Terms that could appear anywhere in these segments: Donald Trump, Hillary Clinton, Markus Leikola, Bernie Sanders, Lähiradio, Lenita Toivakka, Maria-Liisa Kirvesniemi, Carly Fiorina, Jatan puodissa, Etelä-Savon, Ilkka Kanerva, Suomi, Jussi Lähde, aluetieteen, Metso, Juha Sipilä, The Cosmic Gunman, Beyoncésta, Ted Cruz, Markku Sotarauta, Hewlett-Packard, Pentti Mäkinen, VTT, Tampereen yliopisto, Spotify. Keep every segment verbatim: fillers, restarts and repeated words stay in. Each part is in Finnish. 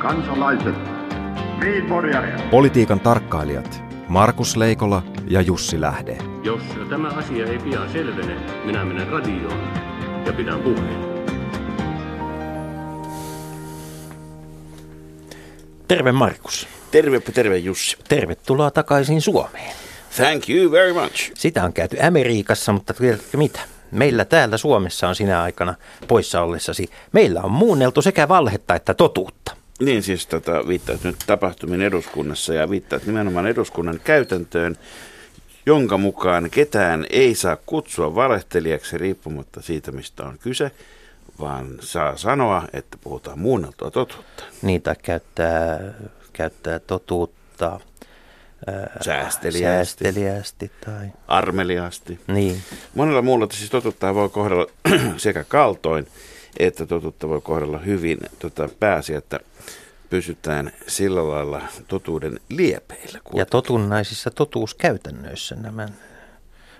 kansalaiset, politiikan tarkkailijat Markus Leikola ja Jussi Lähde. Jos tämä asia ei pian selvene, minä menen radioon ja pidän puheen. Terve Markus. Terve, terve Jussi. Tervetuloa takaisin Suomeen. Thank you very much. Sitä on käyty Amerikassa, mutta tiedätkö mitä? Meillä täällä Suomessa on sinä aikana poissa ollessasi. Meillä on muunneltu sekä valhetta että totuutta. Niin siis tota, viittaat nyt tapahtumiin eduskunnassa ja viittaat nimenomaan eduskunnan käytäntöön, jonka mukaan ketään ei saa kutsua valehtelijaksi riippumatta siitä, mistä on kyse, vaan saa sanoa, että puhutaan muunneltua totuutta. Niitä käyttää, käyttää totuutta ää, säästeliästi, säästeliästi tai armeliaasti. Niin. Monella muulla siis totuutta voi kohdella sekä kaltoin, että totuutta voi kohdella hyvin tota, pääsi, että pysytään sillä lailla totuuden liepeillä. Kuitenkin. Ja totunnaisissa totuuskäytännöissä nämä.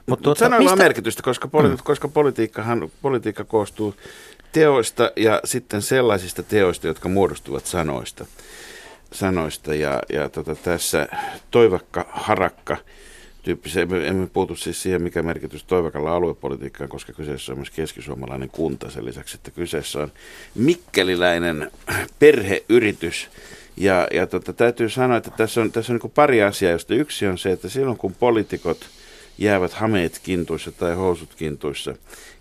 Mut tuota, sanoilla on merkitystä, koska, politi- mm. koska politiikkahan, politiikka koostuu teoista ja sitten sellaisista teoista, jotka muodostuvat sanoista. sanoista ja, ja tota, tässä Toivakka, Harakka, tyyppisiä. Emme puutu siis siihen, mikä merkitys Toivakalla aluepolitiikkaan, koska kyseessä on myös keskisuomalainen kunta sen lisäksi, että kyseessä on mikkeliläinen perheyritys. Ja, ja tota, täytyy sanoa, että tässä on, tässä on niin kuin pari asiaa, josta yksi on se, että silloin kun poliitikot jäävät hameet kintuissa tai housut kintuissa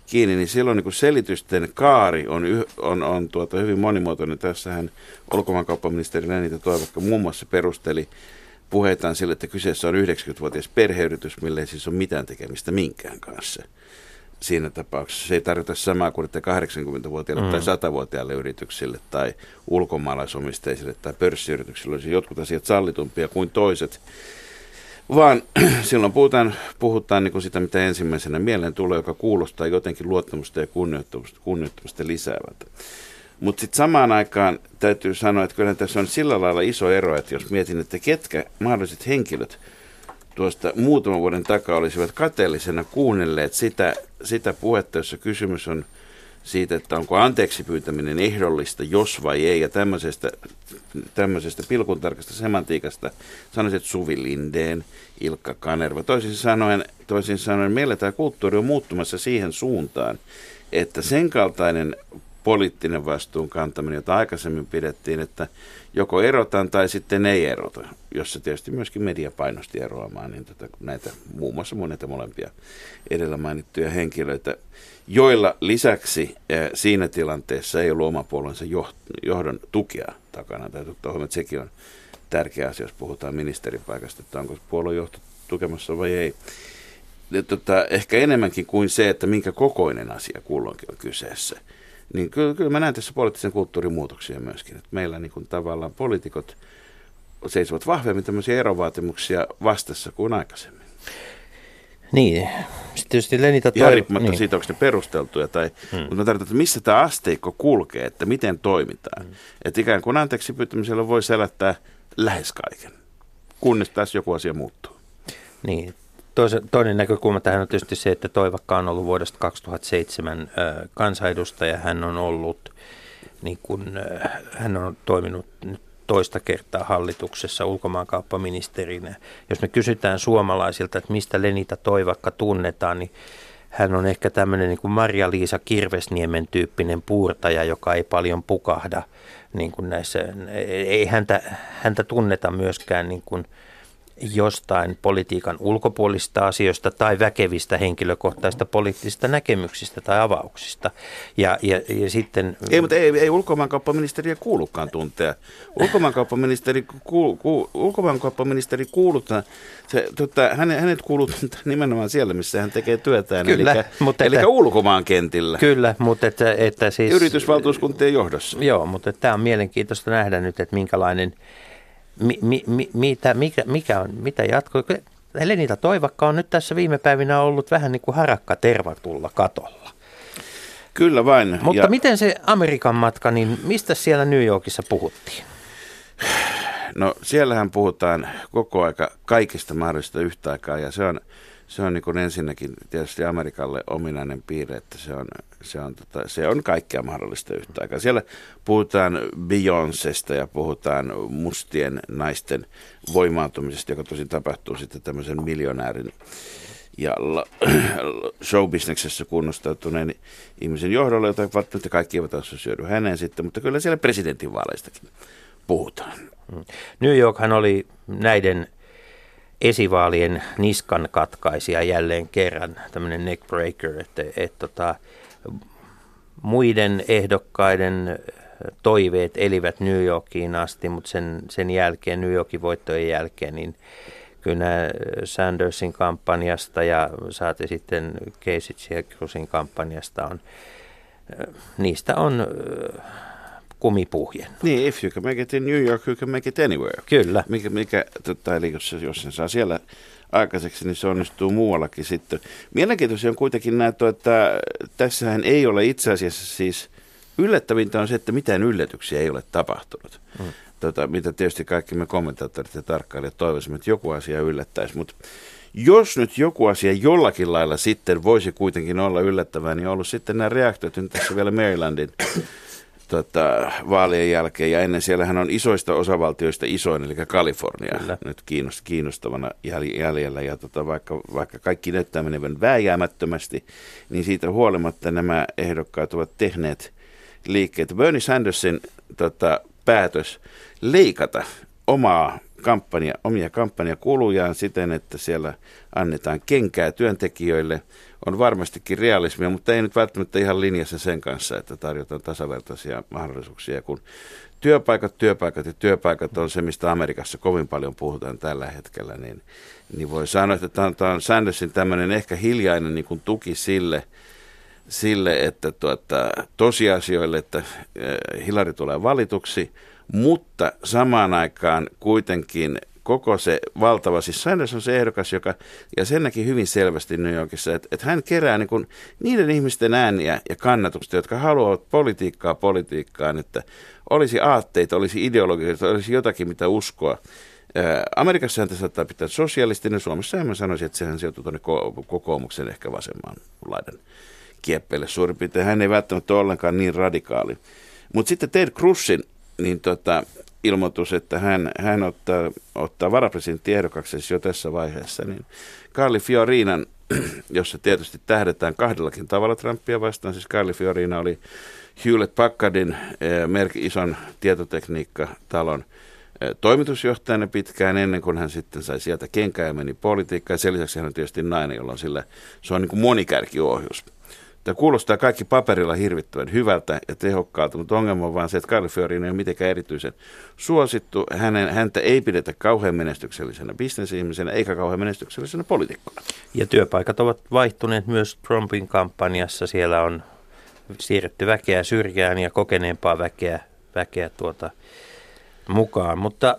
kiinni, niin silloin niin kuin selitysten kaari on, on, on tuota hyvin monimuotoinen. Tässähän ulkomaankauppaministeri Lenita Toivakka muun muassa perusteli puheitaan sille, että kyseessä on yhdeksänkymmentävuotias perheyritys, millä ei siis ole mitään tekemistä minkään kanssa. Siinä tapauksessa se ei tarjota samaa kuin kahdeksankymmentävuotiaille mm. tai satavuotiaille yrityksille tai ulkomaalaisomisteisille tai pörssiyrityksille. Olisi jotkut asiat sallitumpia kuin toiset. Vaan silloin puhutaan, puhutaan niin kuin sitä, mitä ensimmäisenä mieleen tulee, joka kuulostaa jotenkin luottamusta ja kunnioittamusta, kunnioittamusta lisäävältä. Mutta sitten samaan aikaan täytyy sanoa, että kyllä tässä on sillä lailla iso ero, että jos mietin, että ketkä mahdolliset henkilöt tuosta muutaman vuoden takaa olisivat kateellisena kuunnelleet sitä, sitä puhetta, jossa kysymys on siitä, että onko anteeksi pyytäminen ehdollista, jos vai ei, ja tämmöisestä, tämmöisestä pilkuntarkasta semantiikasta sanoisin, että Suvi Lindeen, Ilkka Kanerva. Toisin sanoen, toisin sanoen meillä tämä kulttuuri on muuttumassa siihen suuntaan, että sen kaltainen poliittinen vastuun kantaminen, jota aikaisemmin pidettiin, että joko erotaan tai sitten ei erota, jossa tietysti myöskin media painosti eroamaan niin tätä, näitä, muun muassa näitä molempia edellä mainittuja henkilöitä, joilla lisäksi eh, siinä tilanteessa ei ollut oma puolueensa johdon tukea takana. Täytyy ottaa huomioon, että sekin on tärkeä asia, jos puhutaan ministeripaikasta, että onko puolueen johto tukemassa vai ei. Ja, tota, ehkä enemmänkin kuin se, että minkä kokoinen asia kulloinkin on kyseessä. Niin kyllä, kyllä mä näen tässä poliittisen kulttuurin muutoksia myöskin, että meillä niin kuin tavallaan poliitikot seisovat vahvemmin tämmöisiä erovaatimuksia vastassa kuin aikaisemmin. Niin, sitten tietysti Lenita... Toiv... Ja riippumatta niin. siitä, onko ne perusteltuja tai... Hmm. Mutta mä tarkoitan, että missä tämä asteikko kulkee, että miten toimitaan. Hmm. Että ikään kuin anteeksi pyytämisellä voi selättää lähes kaiken, kunnes taas joku asia muuttuu. Niin. Toinen näkökulma tähän on tietysti se, että Toivakka on ollut vuodesta kaksituhattaseitsemän kansanedustaja. Hän on ollut, niin kuin, hän on toiminut toista kertaa hallituksessa ulkomaankauppaministerinä. Jos me kysytään suomalaisilta, että mistä Lenita Toivakka tunnetaan, niin hän on ehkä tämmöinen niin kuin Maria-Liisa Kirvesniemen tyyppinen puurtaja, joka ei paljon pukahda. Niin kuin näissä, ei häntä, häntä tunneta myöskään... Niin kuin jostain politiikan ulkopuolista asioista tai väkevistä henkilökohtaisista poliittisista näkemyksistä tai avauksista. Ja, ja, ja sitten... Ei, mutta ei, ei ulkomaankauppaministeriä kuulukaan tuntea. Ulkomaankauppaministeri, kuul, kuul, ulkomaankauppaministeri kuulutaan, se, tota, hänet, hänet kuulutaan nimenomaan siellä, missä hän tekee työtään, kyllä, eli, mutta eli että, ulkomaankentillä. Kyllä, mutta että, että siis... Yritysvaltuuskuntien johdossa. Joo, mutta tämä on mielenkiintoista nähdä nyt, että minkälainen... Mi, mi, mi, mitä, mikä, mikä on, mitä jatkoi? Lenita Toivakka on nyt tässä viime päivinä ollut vähän niin kuin Harakka tervatulla katolla. Kyllä vain. Mutta ja... miten se Amerikan matka, niin mistä siellä New Yorkissa puhuttiin? No siellähän puhutaan koko aika kaikista mahdollisista yhtä aikaa ja se on, se on niin kuin ensinnäkin tietysti Amerikalle ominainen piirre, että se on, se on, tota, se on kaikkea mahdollista yhtä aikaa. Siellä puhutaan Beyoncésta ja puhutaan mustien naisten voimaantumisesta, joka tosin tapahtuu sitten tämmöisen miljonäärin ja showbisneksessä kunnostautuneen ihmisen johdolla, jota välttämättä kaikki eivät assosioidu häneen sitten, mutta kyllä siellä presidentinvaaleistakin puhutaan. New Yorkhan oli näiden esivaalien niskan katkaisija jälleen kerran, tämmöinen neckbreaker, että et, tota, muiden ehdokkaiden toiveet elivät New Yorkiin asti, mutta sen, sen jälkeen, New Yorkin voittojen jälkeen, niin kyllä Sandersin kampanjasta ja saati sitten Kasich ja Cruzin kampanjasta on, niistä on kumipuhjennut. Niin, if you can make it in New York, you can make it anywhere. Kyllä. Mikä, mikä, tota, eli jos, jos sen saa siellä aikaiseksi, niin se onnistuu muuallakin sitten. Mielenkiintoisia on kuitenkin näyttö, että tässähän ei ole itse asiassa siis, yllättävintä on se, että mitään yllätyksiä ei ole tapahtunut. Mm. Tota, mitä tietysti kaikki me kommentaattorit ja tarkkailijat toivoisimme, että joku asia yllättäisi, mutta jos nyt joku asia jollakin lailla sitten voisi kuitenkin olla yllättävää, niin on ollut sitten nämä reaktiot nyt tässä vielä Marylandin tota, vaalien jälkeen ja ennen siellähän on isoista osavaltioista isoin, eli Kalifornia Kyllä. nyt kiinnostavana jäljellä ja tota, vaikka, vaikka kaikki näyttää menevän vääjäämättömästi, niin siitä huolimatta nämä ehdokkaat ovat tehneet liikkeet. Bernie Sandersin tota, päätös leikata omaa kampanja, omia kampanjakulujaan siten, että siellä annetaan kenkää työntekijöille, on varmastikin realismia, mutta ei nyt välttämättä ihan linjassa sen kanssa, että tarjotaan tasavertaisia mahdollisuuksia, kun työpaikat, työpaikat ja työpaikat on se, mistä Amerikassa kovin paljon puhutaan tällä hetkellä, niin, niin voi sanoa, että tämä on Sandersin tämmöinen ehkä hiljainen niin kuin tuki sille, sille, että tuota, tosiasioille, että Hillary tulee valituksi, mutta samaan aikaan kuitenkin koko se valtava, siis Sanders on se ehdokas, joka, ja sen näki hyvin selvästi New Yorkissa, että, että hän kerää niin kuin niiden ihmisten ääniä ja kannatuksia, jotka haluavat politiikkaa politiikkaan, että olisi aatteita, olisi ideologioita, olisi jotakin, mitä uskoa. Amerikassahan tässä saattaa pitää sosialistinen, Suomessa mä sanoisin, että sehän sijoittuu tuonne kokoomuksen ehkä vasemman laidan kieppeille suurin piirtein. Hän ei välttämättä ole ollenkaan niin radikaali. Mutta sitten Ted Cruzin niin tota, ilmoitus, että hän, hän ottaa, ottaa varapresidentti ehdokaksesi jo tässä vaiheessa, niin Carly Fiorinan, jossa tietysti tähdetään kahdellakin tavalla Trumpia vastaan, siis Carly Fiorina oli Hewlett-Packardin eh, ison tietotekniikkatalon eh, toimitusjohtajana pitkään ennen kuin hän sitten sai sieltä kenkää ja meni politiikkaan. Sen lisäksi hän on tietysti nainen, jolla on sillä, se on niin kuin monikärkiohjus. Tämä kuulostaa kaikki paperilla hirvittävän hyvältä ja tehokkaalta, mutta ongelma on vaan se, että Carly Fiorina ei ole mitenkään erityisen suosittu. Hänen, häntä ei pidetä kauhean menestyksellisenä bisnesihmisenä eikä kauhean menestyksellisenä poliitikkona. Ja työpaikat ovat vaihtuneet myös Trumpin kampanjassa. Siellä on siirretty väkeä syrjään ja kokeneempaa väkeä, väkeä tuota mukaan. Mutta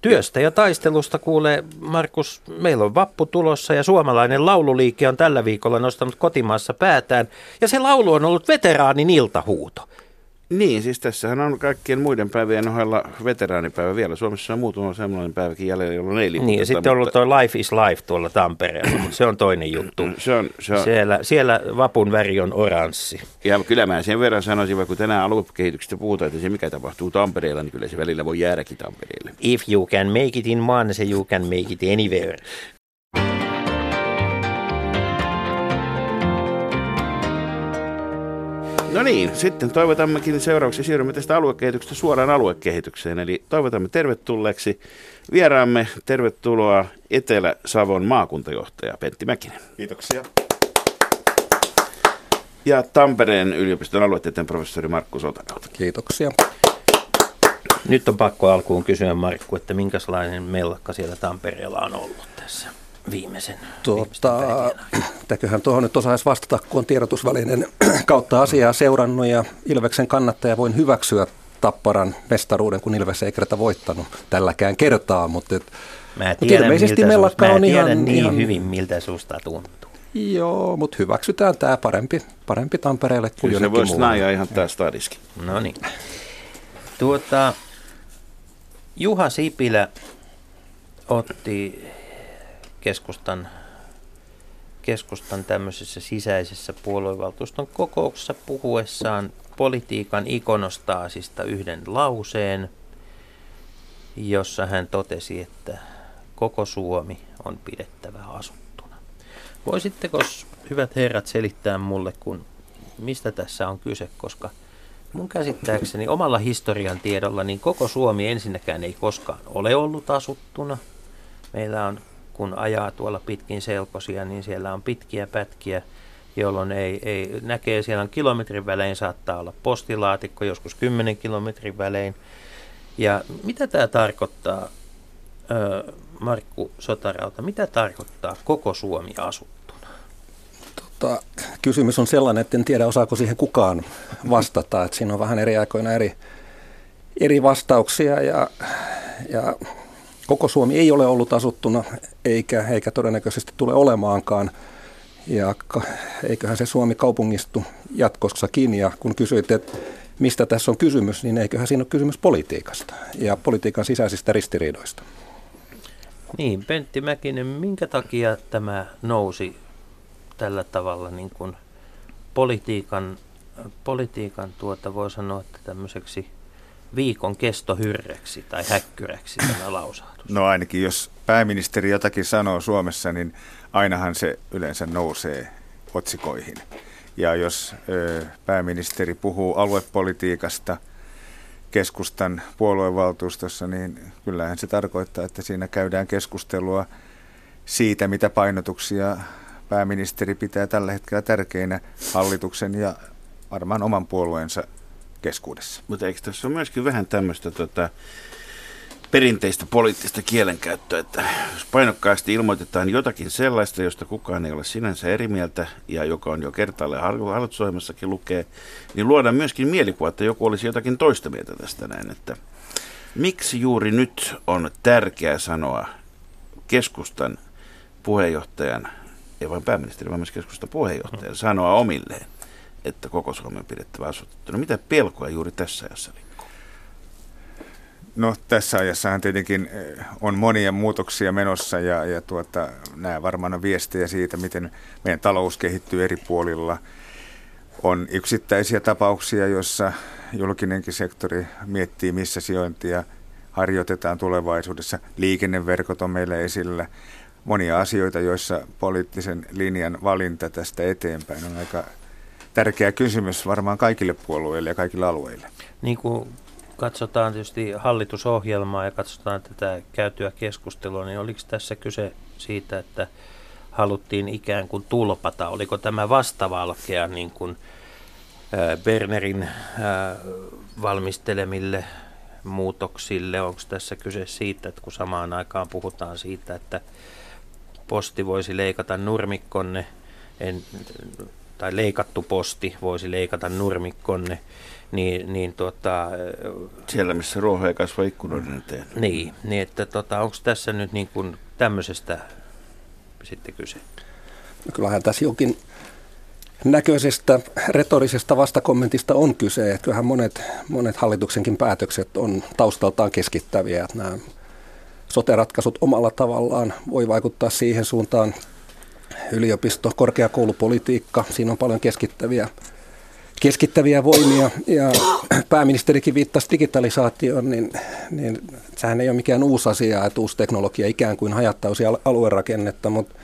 työstä ja taistelusta kuulee, Markus, meillä on vappu tulossa ja suomalainen laululiike on tällä viikolla nostanut kotimaassa päätään. Ja se laulu on ollut veteraanin iltahuuto. Niin, siis tässähän on kaikkien muiden päivien ohella veteraanipäivä vielä. Suomessa on muutama sellainen päiväkin jäljellä, jolloin ei liikuta. Niin, ja sitten on ollut tuo Life is Life tuolla Tampereella, mutta se on toinen juttu. Se on, se on. Siellä, siellä vapun väri on oranssi. Ja kyllä mä sen verran sanoisin, vaikka kun tänään aluekehityksestä puhutaan, että se mikä tapahtuu Tampereella, niin kyllä se välillä voi jäädäkin Tampereelle. If you can make it in Manse, you can make it anywhere. No niin, sitten toivotammekin seuraavaksi siirrymme tästä aluekehityksestä suoraan aluekehitykseen. Eli toivotamme tervetulleeksi vieraamme. Tervetuloa Etelä-Savon maakuntajohtaja Pentti Mäkinen. Kiitoksia. Ja Tampereen yliopiston aluetieteen professori Markku Sotarauta. Kiitoksia. Nyt on pakko alkuun kysyä, Markku, että minkälainen mellakka siellä Tampereella on ollut tässä viimeisen tuota, Täköhän tuohon nyt osaisi vastata, kun on tiedotusvälineen kautta asiaa seurannut ja Ilveksen kannattaja voin hyväksyä Tapparan mestaruuden, kun Ilves ei kerta voittanut tälläkään kertaa, mutta, et, mä tiedän, mutta ilmeisesti mellakka on ihan... Mä tiedän niin ihan, hyvin, miltä susta tuntuu. Joo, mutta hyväksytään tämä parempi, parempi Tampereelle kuin jonnekin muualle. Kyllä se voisi naija ihan tämä stadiskin. No niin. Tuota, Juha Sipilä otti keskustan keskustan tämmöisessä sisäisessä puoluevaltuuston kokouksessa puhuessaan politiikan ikonostaasista yhden lauseen, jossa hän totesi, että koko Suomi on pidettävä asuttuna. Voisitteko, hyvät herrat, selittää mulle, kun mistä tässä on kyse, koska mun käsittääkseni omalla historian tiedolla niin koko Suomi ensinnäkään ei koskaan ole ollut asuttuna. Meillä on, kun ajaa tuolla pitkin selkosia, niin siellä on pitkiä pätkiä, jolloin ei, ei näkee, siellä on kilometrin välein, saattaa olla postilaatikko, joskus kymmenen kilometrin välein. Ja mitä tämä tarkoittaa, Markku Sotarauta, mitä tarkoittaa koko Suomi asuttuna? Tota, kysymys on sellainen, että en tiedä osaako siihen kukaan vastata, että siinä on vähän eri aikoina eri, eri vastauksia ja, ja koko Suomi ei ole ollut asuttuna eikä, eikä todennäköisesti tule olemaankaan. Ja eiköhän se Suomi kaupungistu jatkossakin, ja kun kysyit, että mistä tässä on kysymys, niin eiköhän siinä ole kysymys politiikasta ja politiikan sisäisistä ristiriidoista. Niin, Pentti Mäkinen, minkä takia tämä nousi tällä tavalla niin kuin politiikan, politiikan tuota, voi sanoa, että tämmöiseksi viikon kestohyrreksi tai häkkyräksi tämä lausahdus? No ainakin, jos pääministeri jotakin sanoo Suomessa, niin ainahan se yleensä nousee otsikoihin. Ja jos ö, pääministeri puhuu aluepolitiikasta keskustan puoluevaltuustossa, niin kyllähän se tarkoittaa, että siinä käydään keskustelua siitä, mitä painotuksia pääministeri pitää tällä hetkellä tärkeinä hallituksen ja varmaan oman puolueensa keskuudessa. Mutta eikö tässä ole myöskin vähän tämmöistä tota, perinteistä poliittista kielenkäyttöä, että jos painokkaasti ilmoitetaan jotakin sellaista, josta kukaan ei ole sinänsä eri mieltä ja joka on jo kertaalleen hallitusohjelmassakin lukee, niin luodaan myöskin mielikuva, että joku olisi jotakin toista mieltä tästä näin, että miksi juuri nyt on tärkeää sanoa keskustan puheenjohtajan, ei vain pääministeri, vaan myös keskustan puheenjohtajan, sanoa omilleen, että koko Suomi on pidettävä asutettuna. Mitä pelkoa juuri tässä ajassa liikkuu? No tässä ajassahan tietenkin on monia muutoksia menossa ja, ja tuota, nämä varmaan on viestejä siitä, miten meidän talous kehittyy eri puolilla. On yksittäisiä tapauksia, joissa julkinenkin sektori miettii, missä sijointia harjoitetaan tulevaisuudessa. Liikenneverkot on meillä esillä. Monia asioita, joissa poliittisen linjan valinta tästä eteenpäin on aika tärkeä kysymys varmaan kaikille puolueille ja kaikille alueille. Niin kuin katsotaan tietysti hallitusohjelmaa ja katsotaan tätä käytyä keskustelua, niin oliko tässä kyse siitä, että haluttiin ikään kuin tulpata? Oliko tämä vastavalkea niin kuin Bernerin valmistelemille muutoksille? Onko tässä kyse siitä, että kun samaan aikaan puhutaan siitä, että posti voisi leikata nurmikkonne, en... tai leikattu posti voisi leikata nurmikkonne, niin, niin tuota... Siellä, missä ruoho ei kasva ikkunoiden eteen. Niin, niin että tota, onko tässä nyt niin kuin tämmöisestä sitten kyse? No kyllähän tässä jokin näköisestä retorisesta vastakommentista on kyse. Että kyllähän monet, monet hallituksenkin päätökset on taustaltaan keskittäviä. Että nämä sote-ratkaisut omalla tavallaan voi vaikuttaa siihen suuntaan, yliopisto, korkeakoulupolitiikka, siinä on paljon keskittäviä, keskittäviä voimia ja pääministerikin viittasi digitalisaatioon, niin, niin sehän ei ole mikään uusi asia, että uusi teknologia ikään kuin hajattaisi aluerakennetta, mutta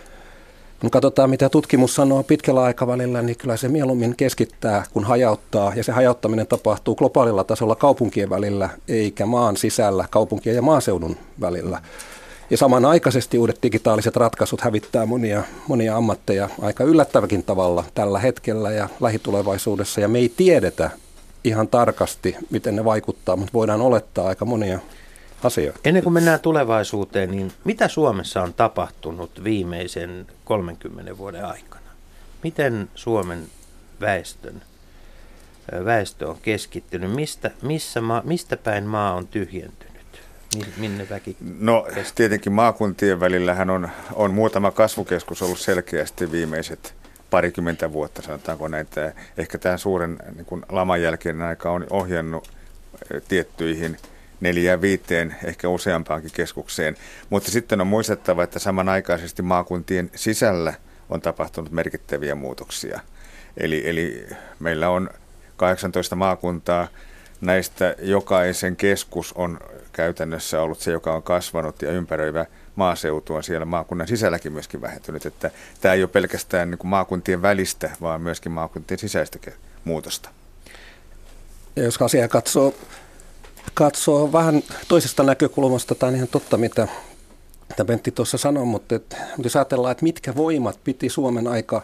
kun katsotaan mitä tutkimus sanoo pitkällä aikavälillä, niin kyllä se mieluummin keskittää kun hajauttaa ja se hajauttaminen tapahtuu globaalilla tasolla kaupunkien välillä eikä maan sisällä kaupunkien ja maaseudun välillä. Ja samanaikaisesti uudet digitaaliset ratkaisut hävittää monia, monia ammatteja aika yllättäväkin tavalla tällä hetkellä ja lähitulevaisuudessa. Ja me ei tiedetä ihan tarkasti, miten ne vaikuttaa, mutta voidaan olettaa aika monia asioita. Ennen kuin mennään tulevaisuuteen, niin mitä Suomessa on tapahtunut viimeisen kolmenkymmenen vuoden aikana? Miten Suomen väestön, väestö on keskittynyt? Mistä, missä maa, mistä päin maa on tyhjentynyt? Minne väki? No tietenkin maakuntien välillähän on, on muutama kasvukeskus ollut selkeästi viimeiset parikymmentä vuotta, sanotaanko näitä. Ehkä tämän suuren niin laman jälkeen aika on ohjannut tiettyihin neljään viiteen, ehkä useampaankin keskukseen. Mutta sitten on muistettava, että samanaikaisesti maakuntien sisällä on tapahtunut merkittäviä muutoksia. Eli, eli meillä on kahdeksantoista maakuntaa, näistä jokaisen keskus on käytännössä ollut se, joka on kasvanut, ja ympäröivä maaseutu on siellä maakunnan sisälläkin myöskin vähentynyt. Että tämä ei ole pelkästään niin kuin maakuntien välistä, vaan myöskin maakuntien sisäistä muutosta. Ja jos asiaa katsoo, katsoo vähän toisesta näkökulmasta, tämä on ihan totta, mitä Pentti tuossa sanoi, mutta, et, mutta jos ajatellaan, että mitkä voimat piti Suomen aika,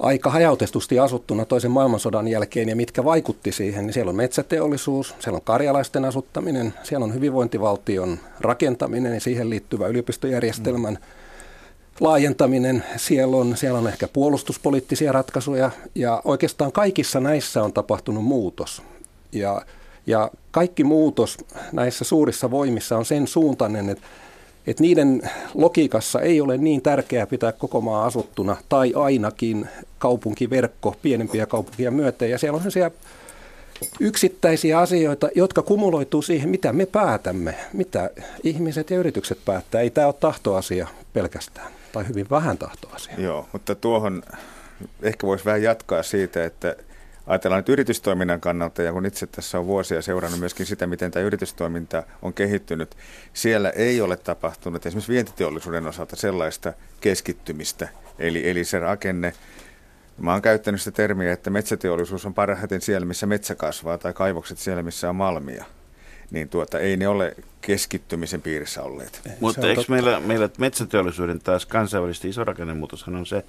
aika hajautetusti asuttuna toisen maailmansodan jälkeen ja mitkä vaikutti siihen, niin siellä on metsäteollisuus, siellä on karjalaisten asuttaminen, siellä on hyvinvointivaltion rakentaminen ja siihen liittyvä yliopistojärjestelmän mm. laajentaminen, siellä on, siellä on ehkä puolustuspoliittisia ratkaisuja ja oikeastaan kaikissa näissä on tapahtunut muutos ja, ja kaikki muutos näissä suurissa voimissa on sen suuntainen, että Et niiden logiikassa ei ole niin tärkeää pitää koko maa asuttuna tai ainakin kaupunkiverkko pienempiä kaupunkia myöten. Ja siellä on sellaisia yksittäisiä asioita, jotka kumuloituu siihen, mitä me päätämme, mitä ihmiset ja yritykset päättää. Ei tämä ole tahtoasia pelkästään tai hyvin vähän tahtoasia. Joo, mutta tuohon ehkä voisi vähän jatkaa siitä, että ajatellaan nyt yritystoiminnan kannalta, ja kun itse tässä on vuosia seurannut myöskin sitä, miten tämä yritystoiminta on kehittynyt, siellä ei ole tapahtunut esimerkiksi vientiteollisuuden osalta sellaista keskittymistä. Eli, eli se rakenne, mä oon käyttänyt sitä termiä, että metsäteollisuus on parhaiten siellä, missä metsä kasvaa, tai kaivokset siellä, missä on malmia. Niin tuota, ei ne ole keskittymisen piirissä olleet. Mutta eikö meillä, meillä metsäteollisuuden taas kansainvälisesti iso rakennemuutoshan on se,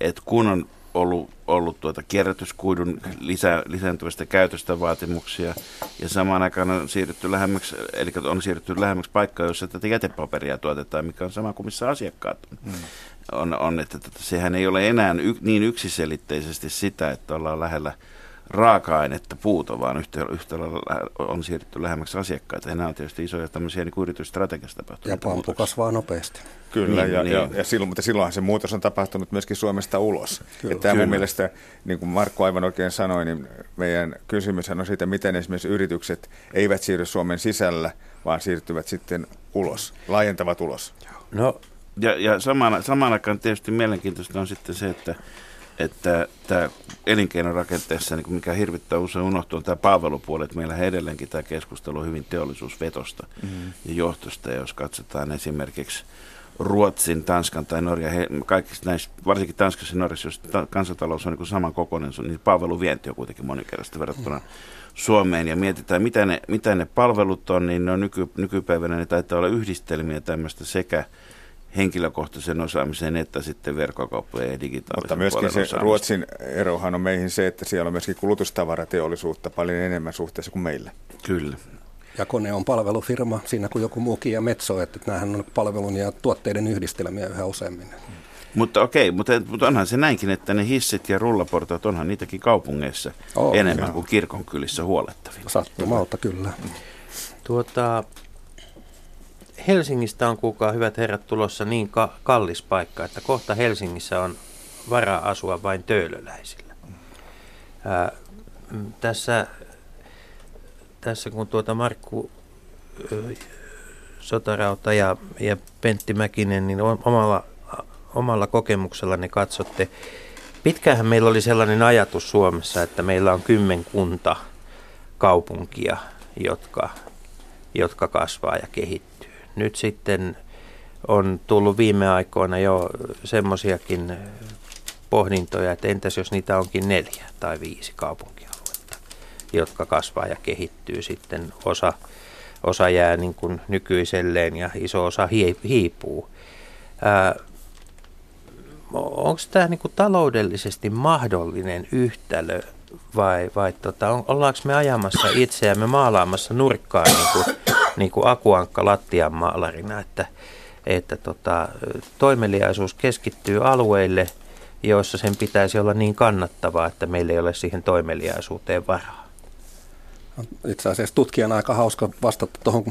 että kun on ollut, ollut tuota kierrätyskuidun lisä, lisääntyvästä käytöstä vaatimuksia ja samaan aikaan on siirrytty lähemmäksi, eli on siirrytty lähemmäksi paikkaa, jossa tätä jätepaperia tuotetaan, mikä on sama kuin missä asiakkaat on. Mm. on, on että, että sehän ei ole enää y, niin yksiselitteisesti sitä, että ollaan lähellä raaka-ainetta puuta, vaan yhtä, yhtä lailla on siirrytty lähemmäksi asiakkaita. Ja nämä on tietysti isoja tämmöisiä niin yritysstrategiasta tapahtuja. Ja pampu kasvaa nopeasti. Kyllä, niin, ja, niin. Ja, ja silloin, mutta silloinhan se muutos on tapahtunut myöskin Suomesta ulos. Kyllä. Tämä mun mielestä, niin kuin Markku aivan oikein sanoi, niin meidän kysymyshän on siitä, miten esimerkiksi yritykset eivät siirry Suomen sisällä, vaan siirtyvät sitten ulos, laajentavat ulos. No, ja, ja samaan, samaan aikaan tietysti mielenkiintoista on sitten se, että että tämä elinkeinorakenteessa, niin mikä hirvittää usein unohtuu, on tämä palvelupuoli, että meillähän edelleenkin tämä keskustelu on hyvin teollisuusvetosta mm-hmm. ja johtosta. Ja jos katsotaan esimerkiksi Ruotsin, Tanskan tai Norjan, he, kaikissa näissä, varsinkin Tanskassa ja Norjassa, jos ta- kansantalous on niin samankokoinen, niin palveluvienti on kuitenkin moninkertaista verrattuna Suomeen. Ja mietitään, mitä ne, mitä ne palvelut on, niin ne on nyky, nykypäivänä, ne taitaa olla yhdistelmiä tämmöistä sekä henkilökohtaisen osaamisen, että sitten verkkokauppojen ja digitaalisen Mutta myöskin se osaamista. Ruotsin erohan on meihin se, että siellä on myöskin kulutustavarateollisuutta paljon enemmän suhteessa kuin meillä. Kyllä. Ja kone on palvelufirma siinä kuin joku muukin ja Metso, että näähän on palvelun ja tuotteiden yhdistelmiä yhä useammin. Hmm. Mutta okei, mutta, mutta onhan se näinkin, että ne hissit ja rullaportaat, onhan niitäkin kaupungeissa oh, enemmän joo. kuin kirkonkylissä huolettavina. Sattumalta kyllä. Tuota... Helsingistä on kuulkaa hyvät herrat tulossa niin ka- kallis paikka, että kohta Helsingissä on varaa asua vain töölöläisillä. Ää, tässä, tässä kun tuota Markku ö, Sotarauta ja, ja Pentti Mäkinen, niin omalla, omalla kokemuksella ne katsotte. Pitkäänhän meillä oli sellainen ajatus Suomessa, että meillä on kymmenkunta kaupunkia, jotka, jotka kasvaa ja kehittyy. Nyt sitten on tullut viime aikoina jo semmoisiakin pohdintoja, että entäs jos niitä onkin neljä tai viisi kaupunkialuetta, jotka kasvaa ja kehittyy sitten. Osa, osa jää niin kuin nykyiselleen ja iso osa hiipuu. Onko tämä niin kuin taloudellisesti mahdollinen yhtälö vai, vai tota, on, ollaanko me ajamassa itseämme maalaamassa nurkkaa niin kuin niin kuin akuankka lattian maalarina, että, että tota, toimeliaisuus keskittyy alueille, joissa sen pitäisi olla niin kannattavaa, että meillä ei ole siihen toimeliaisuuteen varaa. Itse asiassa tutkijan aika hauska vastata tuohon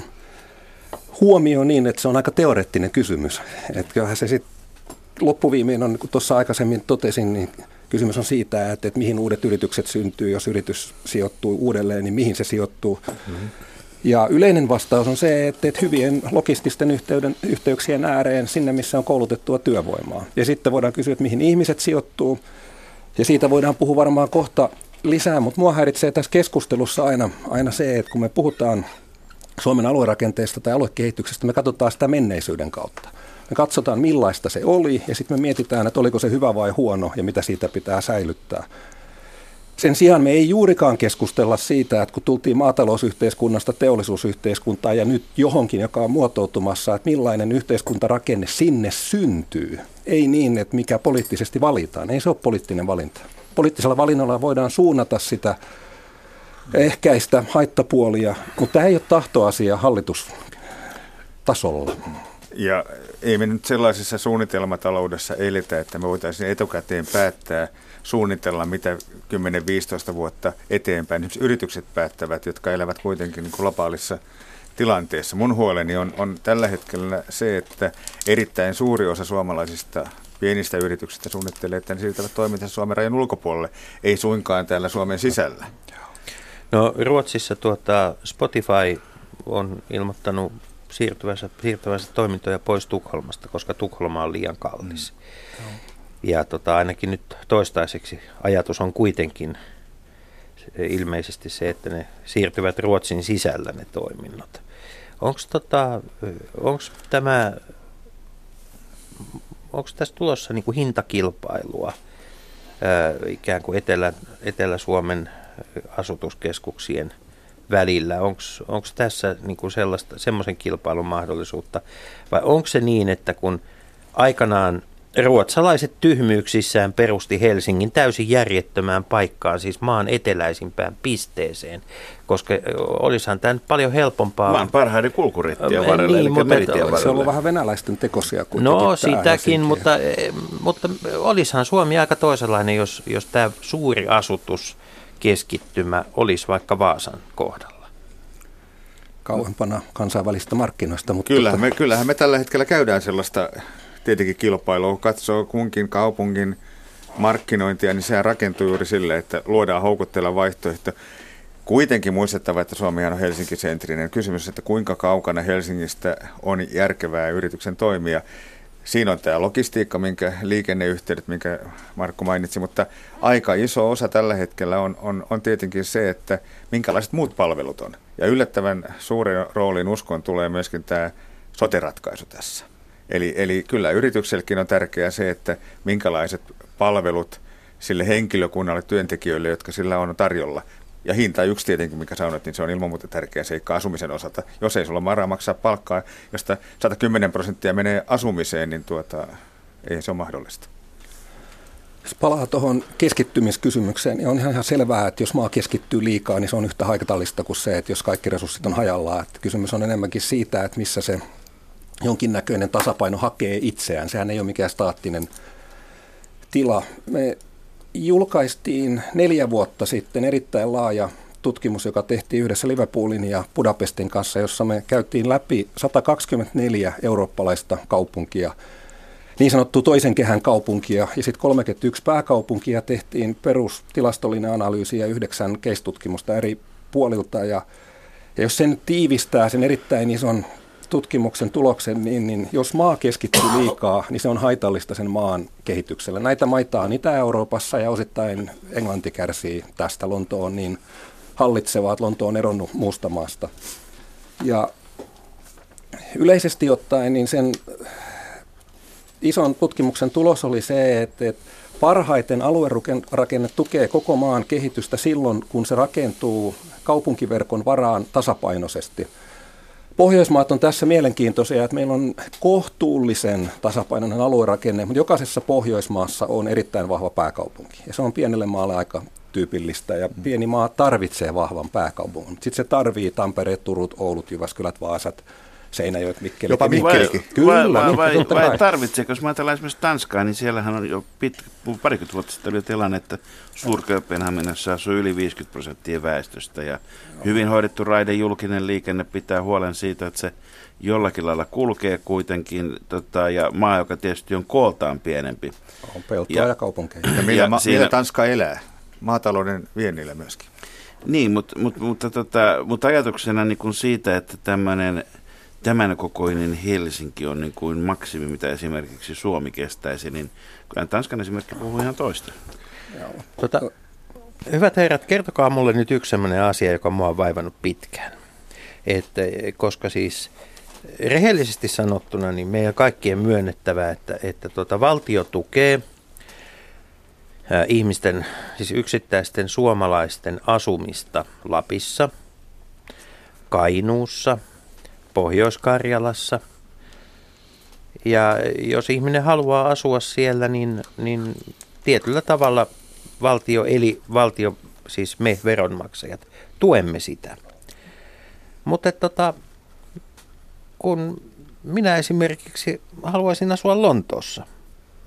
huomioon niin, että se on aika teoreettinen kysymys. Että kyllähän se sitten loppuviimein on, niin kuin tuossa aikaisemmin totesin, niin kysymys on siitä, että, että mihin uudet yritykset syntyy, jos yritys sijoittuu uudelleen, niin mihin se sijoittuu. Mm-hmm. Ja yleinen vastaus on se, että hyvien logististen yhteyden, yhteyksien ääreen sinne, missä on koulutettua työvoimaa. Ja sitten voidaan kysyä, että mihin ihmiset sijoittuu. Ja siitä voidaan puhua varmaan kohta lisää, mutta mua häiritsee tässä keskustelussa aina, aina se, että kun me puhutaan Suomen aluerakenteesta tai aluekehityksestä, me katsotaan sitä menneisyyden kautta. Me katsotaan, millaista se oli, ja sitten me mietitään, että oliko se hyvä vai huono, ja mitä siitä pitää säilyttää. Sen sijaan me ei juurikaan keskustella siitä, että kun tultiin maatalousyhteiskunnasta teollisuusyhteiskuntaan ja nyt johonkin, joka on muotoutumassa, että millainen yhteiskuntarakenne sinne syntyy. Ei niin, että mikä poliittisesti valitaan. Ei se ole poliittinen valinta. Poliittisella valinnalla voidaan suunnata sitä ehkäistä haittapuolia, mutta tämä ei ole tahtoasia hallitustasolla. Ja ei me nyt sellaisessa suunnitelmataloudessa eletä, että me voitaisiin etukäteen päättää, suunnitella, mitä kymmenen viisitoista vuotta eteenpäin esimerkiksi yritykset päättävät, jotka elävät kuitenkin globaalissa tilanteessa. Mun huoleni on, on tällä hetkellä se, että erittäin suuri osa suomalaisista pienistä yrityksistä suunnittelee, että ne siirtävät toimintansa Suomen rajan ulkopuolelle, ei suinkaan täällä Suomen sisällä. No Ruotsissa tuota, Spotify on ilmoittanut siirtyvänsä, siirtyvänsä toimintoja pois Tukholmasta, koska Tukholma on liian kallis. Mm. Ja tota, ainakin nyt toistaiseksi ajatus on kuitenkin ilmeisesti se, että ne siirtyvät Ruotsin sisällä ne toiminnot. Onko tota, tämä, onko tässä tulossa niin kuin hintakilpailua ikään kuin Etelä, Etelä-Suomen asutuskeskuksien välillä? Onko tässä niin kuin sellaista, semmoisen kilpailun mahdollisuutta? Vai onko se niin, että kun aikanaan ruotsalaiset tyhmyyksissään perusti Helsingin täysin järjettömään paikkaan, siis maan eteläisimpään pisteeseen, koska olisihan tämä nyt paljon helpompaa. Maan parhaiden kulkureittien varrella, niin, eli meritien varrella. Se on ollut vähän venäläisten tekosia kuitenkin. No sitäkin, mutta, mutta olisihan Suomi aika toisenlainen, jos, jos tämä suuri asutuskeskittymä olisi vaikka Vaasan kohdalla. Kauempana kansainvälistä markkinoista. Mutta kyllähän, me, kyllähän me tällä hetkellä käydään sellaista tietenkin kilpailu, kun katsoo kunkin kaupungin markkinointia, niin sehän rakentuu juuri sille, että luodaan houkutteleva vaihtoehto. Kuitenkin muistettava, että Suomi on Helsinki-sentrinen. Kysymys, että kuinka kaukana Helsingistä on järkevää yrityksen toimia. Siinä on tämä logistiikka, minkä liikenneyhteydet, minkä Markku mainitsi, mutta aika iso osa tällä hetkellä on, on, on tietenkin se, että minkälaiset muut palvelut on. Ja yllättävän suuren roolin uskon tulee myöskin tämä sote-ratkaisu tässä. Eli, eli kyllä yrityksellekin on tärkeää se, että minkälaiset palvelut sille henkilökunnalle, työntekijöille, jotka sillä on tarjolla. Ja hinta yksi tietenkin, mikä sanoit, niin se on ilman muuta tärkeä seikka asumisen osalta. Jos ei sulla ole varaa maksaa palkkaa, josta sata kymmenen prosenttia menee asumiseen, niin tuota, ei se ole mahdollista. Jos palaa tuohon keskittymiskysymykseen, niin on ihan selvää, että jos maa keskittyy liikaa, niin se on yhtä haitallista kuin se, että jos kaikki resurssit on hajallaan. Että kysymys on enemmänkin siitä, että missä se jonkinnäköinen tasapaino hakee itseään. Sehän ei ole mikään staattinen tila. Me julkaistiin neljä vuotta sitten erittäin laaja tutkimus, joka tehtiin yhdessä Liverpoolin ja Budapestin kanssa, jossa me käytiin läpi sata kaksikymmentäneljä eurooppalaista kaupunkia, niin sanottu toisen kehän kaupunkia, ja sitten kolmekymmentäyksi pääkaupunkia tehtiin perustilastollinen analyysi ja yhdeksän case-tutkimusta eri puolilta. Ja, ja jos sen tiivistää sen erittäin ison tutkimuksen tuloksen, niin, niin jos maa keskittyy liikaa, niin se on haitallista sen maan kehitykselle. Näitä maita on Itä-Euroopassa ja osittain Englanti kärsii tästä. Lonto on niin hallitsevaa, että Lonto on eronnut muusta maasta. Ja yleisesti ottaen niin sen ison tutkimuksen tulos oli se, että, että parhaiten aluerakenne tukee koko maan kehitystä silloin, kun se rakentuu kaupunkiverkon varaan tasapainoisesti. Pohjoismaat on tässä mielenkiintoisia, että meillä on kohtuullisen tasapainoinen aluerakenne, mutta jokaisessa Pohjoismaassa on erittäin vahva pääkaupunki. Ja se on pienelle maalle aika tyypillistä, ja pieni maa tarvitsee vahvan pääkaupungin. Sitten se tarvii Tampereet, Turut, Oulut, Jyväskylät, Vaasat, Seinäjoet, Mikkelit. Jopa Mikkelikin. Kyllä. Vai, vai, vai, vai tarvitseeko? Jos mä ajatellaan esimerkiksi Tanskaa, niin siellähän on jo pitkä, parikymmentä vuotta sitten oli tilanne, että Suur-Kööpenhaminassa asuu yli viisikymmentä prosenttia väestöstä, ja hyvin hoidettu raide, julkinen liikenne pitää huolen siitä, että se jollakin lailla kulkee kuitenkin, tota, ja maa, joka tietysti on kooltaan pienempi. On peltoa ja, ja kaupunkeja. Ja millä, ja siinä, millä Tanska elää? Maatalouden viennillä myöskin. Niin, mutta, mutta, mutta, tota, mutta ajatuksena niin kuin siitä, että tämmöinen, tämän kokoinen Helsinki on niin kuin maksimi, mitä esimerkiksi Suomi kestäisi, niin kyllä Tanskan esimerkki puhuu ihan toista. Tota, hyvät herrat, kertokaa mulle nyt yksi sellainen asia, joka mua on vaivannut pitkään. Että, koska siis rehellisesti sanottuna, niin meidän kaikkien myönnettävä, että, että tuota, valtio tukee ihmisten, siis yksittäisten suomalaisten asumista Lapissa, Kainuussa, Pohjois-Karjalassa. Ja jos ihminen haluaa asua siellä, niin, niin tietyllä tavalla valtio, eli valtio, siis me veronmaksajat, tuemme sitä. Mutta tota, kun minä esimerkiksi haluaisin asua Lontoossa,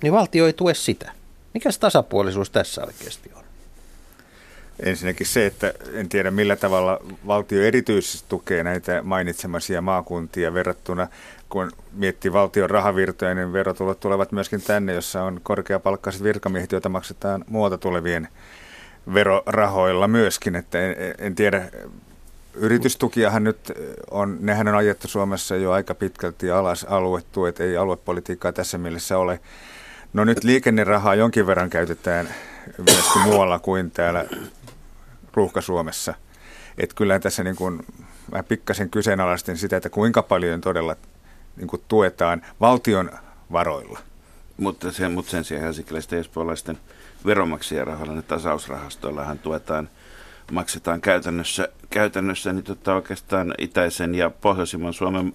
niin valtio ei tue sitä. Mikäs tasapuolisuus tässä oikeasti on? Ensinnäkin se, että en tiedä millä tavalla valtio erityisesti tukee näitä mainitsemaisia maakuntia verrattuna, kun miettii valtion rahavirtoja, niin verotulot tulevat myöskin tänne, jossa on korkeapalkkaiset virkamiehet, joita maksetaan muualta tulevien verorahoilla myöskin. Että en, en tiedä, yritystukiahan nyt on, nehän on ajettu Suomessa jo aika pitkälti alas, aluetuet, ei aluepolitiikkaa tässä mielessä ole. No nyt liikennerahaa jonkin verran käytetään myöskin muualla kuin täällä Ruuhka-Suomessa. Että kyllä tässä niin kuin, mä pikkasen kyseenalaistin sitä, että kuinka paljon todella niin kuin tuetaan valtion varoilla. Mutta sen, mut sen sijaan helsinkiläisten ja espoolaisten veronmaksajarahoilla, ne tasausrahastoillahan tuetaan, maksetaan käytännössä, käytännössä niin tota oikeastaan itäisen ja pohjoisimman Suomen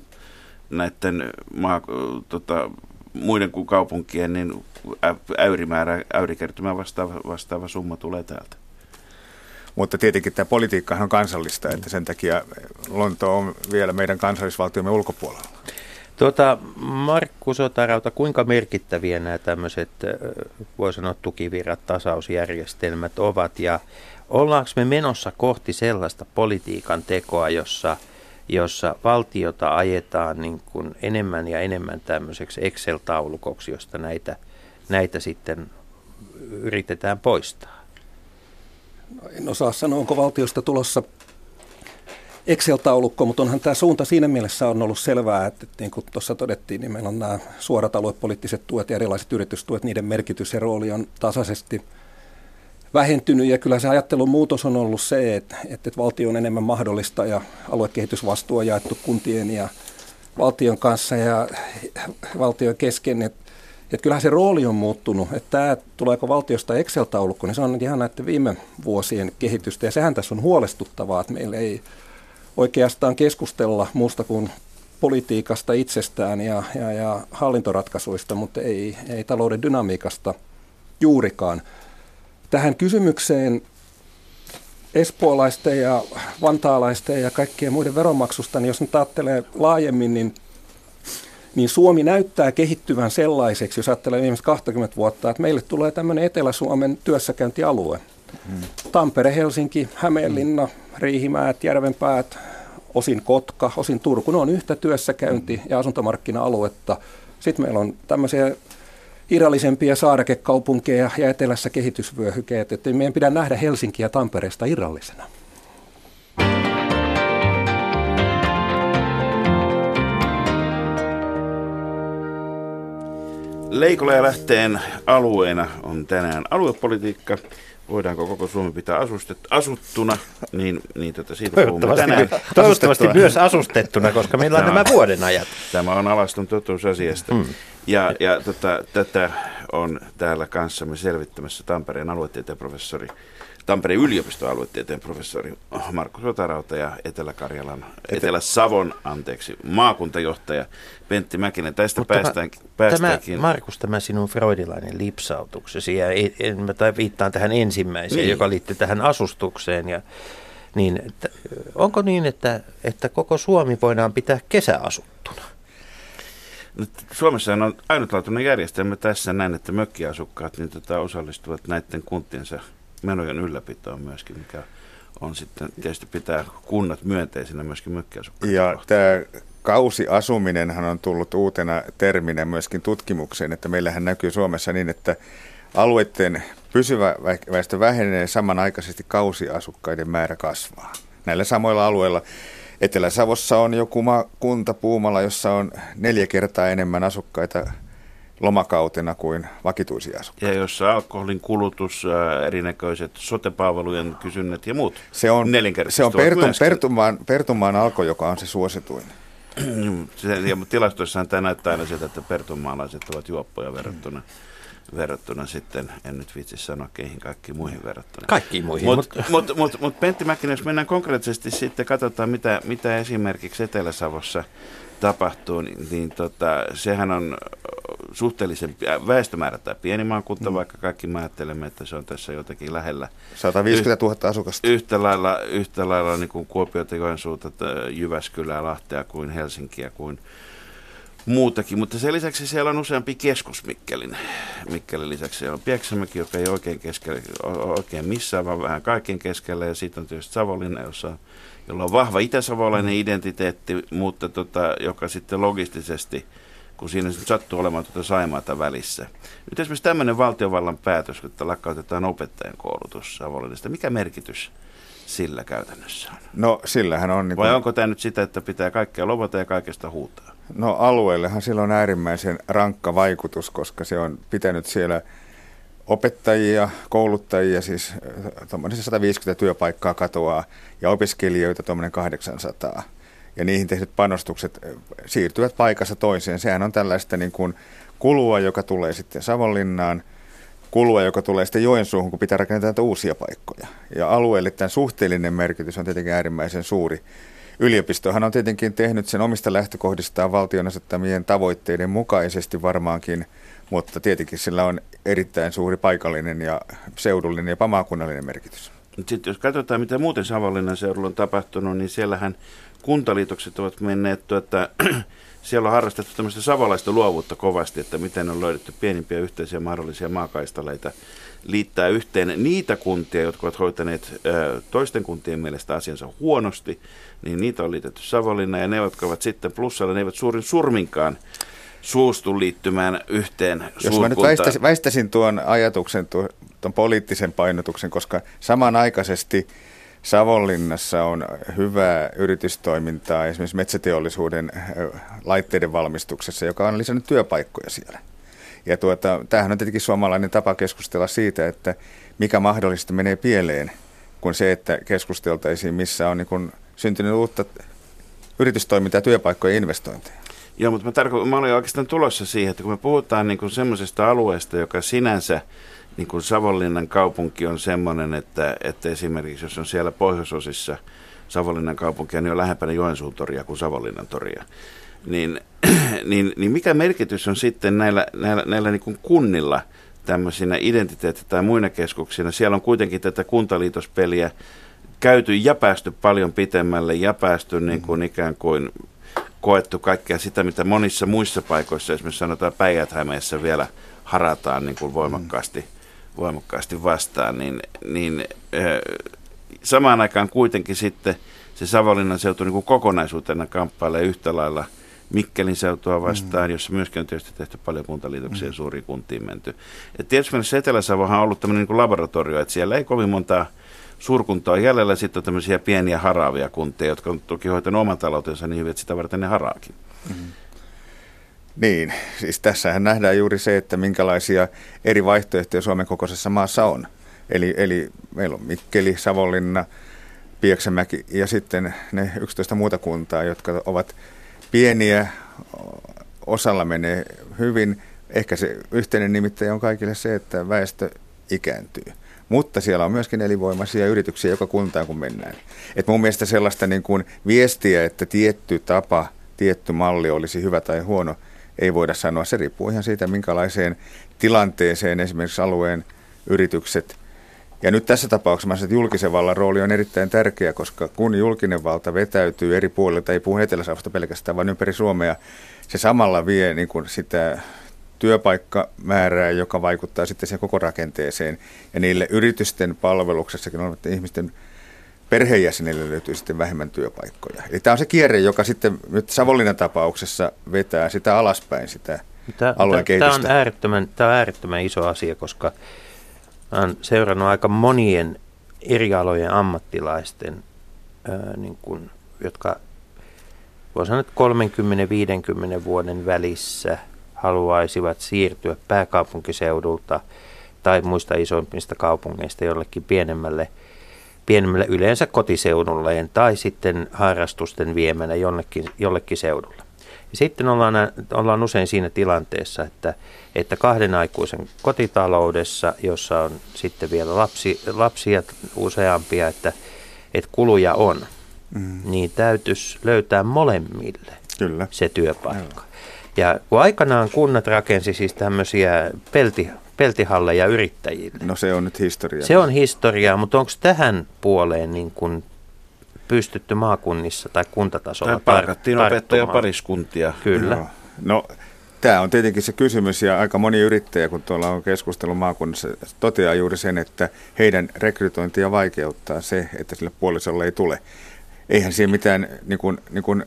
näiden maa, tota, muiden kuin kaupunkien niin äyrimäärä, äyrikertymä vastaava, vastaava summa tulee täältä. Mutta tietenkin tämä politiikkahan on kansallista, että sen takia Lonto on vielä meidän kansallisvaltiomme ulkopuolella. Tuota, Markku Sotarauta, kuinka merkittäviä nämä tämmöiset, voi sanoa tukivirrat, tasausjärjestelmät ovat ja ollaanko me menossa kohti sellaista politiikan tekoa, jossa jossa valtiota ajetaan niin kuin enemmän ja enemmän tämmöiseksi Excel-taulukoksi, josta näitä, näitä sitten yritetään poistaa? No, en osaa sanoa, onko valtiosta tulossa Excel-taulukko, mutta onhan tämä suunta siinä mielessä on ollut selvää, että niin kuin tuossa todettiin, niin meillä on nämä suorat aluepoliittiset tuet ja erilaiset yritystuet, niiden merkitys ja rooli on tasaisesti vähentynyt ja kyllä se ajattelun muutos on ollut se, että, että valtio on enemmän mahdollista ja aluekehitysvastuu on jaettu kuntien ja valtion kanssa ja valtion kesken. Et, et kyllähän se rooli on muuttunut. Et tämä tuleeko valtiosta Excel-taulukko, niin se on ihan näiden viime vuosien kehitystä ja sehän tässä on huolestuttavaa, että meillä ei oikeastaan keskustella muusta kuin politiikasta itsestään ja, ja, ja hallintoratkaisuista, mutta ei, ei talouden dynamiikasta juurikaan. Tähän kysymykseen espoolaisten ja vantaalaisten ja kaikkien muiden veronmaksusta, niin jos nyt ajattelee laajemmin, niin, niin Suomi näyttää kehittyvän sellaiseksi, jos ajattelee viimeiset kaksikymmentä vuotta, että meille tulee tämmöinen Etelä-Suomen työssäkäyntialue. Hmm. Tampere, Helsinki, Hämeenlinna, Riihimäät, Järvenpäät, osin Kotka, osin Turku, ne on yhtä työssäkäynti- ja asuntomarkkina-aluetta. Sitten meillä on tämmöisiä irrallisempia saarekekaupunkeja ja etelässä kehitysvyöhykkeet, että meidän pitää nähdä Helsinkiä Tampereesta irrallisena. Leikola ja Lähteen alueena on tänään aluepolitiikka. Voidaanko koko Suomi pitää asustet, asuttuna, niin, niin tota siitä puhumme tänään. Toivottavasti myös asustettuna, koska meillä on nämä vuodenajat. Tämä on alaston totuus asiasta. Mm. Ja, ja tota, tätä on täällä kanssamme selvittämässä Tampereen aluetieteen professori, Tampereen yliopiston aluetieteen professori Markku Sotarauta ja Etelä-Karjalan, Etelä-Savon, anteeksi, maakuntajohtaja Pentti Mäkinen. Tästä Mutta päästään, mä, päästäänkin. Tämä, Markus, tämä sinun freudilainen lipsautuksesi, ja en, mä viittaan tähän ensimmäiseen, niin, joka liittyy tähän asustukseen. Ja, niin, että, onko niin, että, että koko Suomi voidaan pitää kesäasuttuna? Nyt Suomessa on ainutlaatuinen järjestelmä tässä näin, että mökkiasukkaat niin tota osallistuvat näiden kuntiensa menojen ylläpitoon myöskin, mikä on sitten tietysti pitää kunnat myönteisinä myöskin mökkiasukkaita. Ja tämä kausiasuminenhan on tullut uutena terminä myöskin tutkimukseen, että meillähän näkyy Suomessa niin, että alueiden Pysyvä väestö vähenee, samanaikaisesti kausiasukkaiden määrä kasvaa. Näillä samoilla alueilla Etelä-Savossa on joku kunta Puumala, jossa on neljä kertaa enemmän asukkaita lomakautena kuin vakituisia asukkaita. Ja jossa alkoholin kulutus, erinäköiset sote-palvelujen kysynnät ja muut. Se on, se on pertum, pertumaan, pertumaan alko, joka on se suosituin. Ja tilastoissahan tämä näyttää aina sieltä, että pertumaalaiset ovat juoppoja verrattuna. verrattuna sitten, en nyt viitsi sanoa keihin kaikkiin muihin verrattuna. Kaikkiin muihin. Mutta mut, mut, mut, mut Pentti Mäkinen, jos mennään konkreettisesti sitten, katsotaan mitä, mitä esimerkiksi Etelä-Savossa tapahtuu, niin, niin tota, sehän on suhteellisen väestömäärä tai pieni maakunta, mm. vaikka kaikki mä ajattelemme, että se on tässä jotenkin lähellä. sata viisikymmentätuhatta asukasta. Yhtä lailla, yhtä lailla niin kuin Kuopiota, Joensuuta, Jyväskylää, Lahtea kuin Helsinkiä kuin muutakin, mutta sen lisäksi siellä on useampi keskus Mikkelin. Mikkelin lisäksi siellä on Pieksämäki, joka ei oikein, keskellä, oikein missään, vaan vähän kaiken keskellä. Ja sitten on tietysti Savonlinna, jossa, jolla on vahva itäsavolainen identiteetti, mutta tota, joka sitten logistisesti, kun siinä sattuu olemaan tuota Saimaata välissä. Nyt esimerkiksi tämmöinen valtiovallan päätös, kun lakkautetaan opettajan koulutus Savonlinnasta, mikä merkitys sillä käytännössä on? No sillähän on. Niin kuin... Vai onko tämä nyt sitä, että pitää kaikkea lopata ja kaikesta huutaa? No alueellehan sillä on äärimmäisen rankka vaikutus, koska se on pitänyt siellä opettajia, kouluttajia, siis tuommoinen sata viisikymmentä työpaikkaa katoaa ja opiskelijoita tuommoinen kahdeksansataa. Ja niihin tehdyt panostukset siirtyvät paikassa toiseen. Sehän on tällaista niin kuin kulua, joka tulee sitten Savonlinnaan, kulua, joka tulee sitten Joensuuhun, kun pitää rakentaa uusia paikkoja. Ja alueelle tämän suhteellinen merkitys on tietenkin äärimmäisen suuri. Yliopistohan on tietenkin tehnyt sen omista lähtökohdistaan valtion asettamien tavoitteiden mukaisesti varmaankin, mutta tietenkin sillä on erittäin suuri paikallinen ja seudullinen ja maakunnallinen merkitys. Sitten jos katsotaan, mitä muuten Savonlinnan seudulla on tapahtunut, niin siellähän kuntaliitokset ovat menneet, tuota, siellä on harrastettu tämmöistä savolaista luovuutta kovasti, että miten on löydetty pienimpiä yhteisiä mahdollisia maakaistaleita liittää yhteen niitä kuntia, jotka ovat hoitaneet ö, toisten kuntien mielestä asiansa huonosti, niin niitä on liitetty Savonlinnaan ja ne, jotka ovat sitten plussalla, ne eivät suurin surminkaan suostu liittymään yhteen suurkuntaan. Jos mä nyt väistäisin, väistäisin tuon ajatuksen, tuon poliittisen painotuksen, koska samanaikaisesti Savonlinnassa on hyvää yritystoimintaa esimerkiksi metsäteollisuuden laitteiden valmistuksessa, joka on lisännyt työpaikkoja siellä. Ja tuota, tämähän on tietenkin suomalainen tapa keskustella siitä, että mikä mahdollisesti menee pieleen, kun se, että keskusteltaisiin, missä on niin kun syntynyt uutta yritystoimintaa, työpaikkoja ja investointeja. Joo, mutta mä, tarko- mä olin oikeastaan tulossa siihen, että kun me puhutaan niin kun semmoisesta alueesta, joka sinänsä, niin kun Savonlinnan kaupunki on semmoinen, että, että esimerkiksi jos on siellä pohjoisosissa Savonlinnan kaupunkia, niin on lähempänä Joensuun toria kuin Savonlinnan toria. Niin, niin, niin mikä merkitys on sitten näillä, näillä, näillä niin kuin kunnilla tämmöisinä identiteetti- tai muina keskuksina? Siellä on kuitenkin tätä kuntaliitospeliä käyty ja päästy paljon pitemmälle ja päästy niin kuin ikään kuin koettu kaikkea sitä, mitä monissa muissa paikoissa, esimerkiksi sanotaan Päijät-Hämeessä vielä harataan niin kuin voimakkaasti, voimakkaasti vastaan, niin, niin samaan aikaan kuitenkin sitten se Savonlinnan seutu niin kuin kokonaisuutena kamppailee yhtä lailla Mikkelin seutua vastaan, mm. jossa myöskin on tietysti tehty paljon kuntaliitoksia mm. suuriin kuntiin menty. Et tietysti mielessä Etelä-Savohan on ollut tämmöinen niin kuin laboratorio, että siellä ei kovin montaa suurkuntaa jäljellä, sitten on tämmöisiä pieniä haraavia kuntia, jotka on toki hoitanut oman taloutensa niin hyvin, että sitä varten ne haraakin. Mm. Niin, siis tässähän nähdään juuri se, että minkälaisia eri vaihtoehtoja Suomen kokoisessa maassa on. Eli, eli meillä on Mikkeli, Savonlinna, Pieksämäki ja sitten ne yksitoista muuta kuntaa, jotka ovat pieniä, osalla menee hyvin. Ehkä se yhteinen nimittäjä on kaikille se, että väestö ikääntyy. Mutta siellä on myöskin elinvoimaisia yrityksiä joka kuntaan, kun mennään. Et mun mielestä sellaista niin kuin viestiä, että tietty tapa, tietty malli olisi hyvä tai huono, ei voida sanoa. Se riippuu ihan siitä, minkälaiseen tilanteeseen esimerkiksi alueen yritykset. Ja nyt tässä tapauksessa mä sanon, että julkisen vallan rooli on erittäin tärkeä, koska kun julkinen valta vetäytyy eri puolilta, ei puhu Etelä-Savosta pelkästään, vaan ympäri Suomea, se samalla vie niin kuin sitä työpaikkamäärää, joka vaikuttaa sitten siihen koko rakenteeseen. Ja niille yritysten palveluksessakin olevien ihmisten perheenjäsenille löytyy sitten vähemmän työpaikkoja. Eli tämä on se kierre, joka sitten nyt Savonlinnan tapauksessa vetää sitä alaspäin, sitä alueen kehitystä. Tämä on äärettömän, tämä on äärettömän iso asia, koska olen seurannut aika monien eri alojen ammattilaisten, ää, niin kun, jotka voi sanoa, että kolmekymmentä viisikymmentä vuoden välissä haluaisivat siirtyä pääkaupunkiseudulta tai muista isoimmista kaupungeista jollekin pienemmälle, pienemmälle yleensä kotiseudulleen tai sitten harrastusten viemänä jonnekin, jollekin seudulle. Ja sitten ollaan, ollaan usein siinä tilanteessa, että, että kahden aikuisen kotitaloudessa, jossa on sitten vielä lapsi, lapsia useampia, että, että kuluja on, mm. niin täytyisi löytää molemmille Kyllä. se työpaikka. Kyllä. Ja kun aikanaan kunnat rakensi siis tämmöisiä pelti, peltihalleja yrittäjille. No se on nyt historiaa. Se on historiaa, mutta onko tähän puoleen niin kuin pystytty maakunnissa tai kuntatasolla? Palkattiin opettaja pariskuntia. Kyllä. No, no tämä on tietenkin se kysymys, ja aika moni yrittäjä, kun tuolla on keskustelu maakunnassa, toteaa juuri sen, että heidän rekrytointia vaikeuttaa se, että sille puolisolle ei tule. Eihän siinä mitään niin kuin, niin kuin,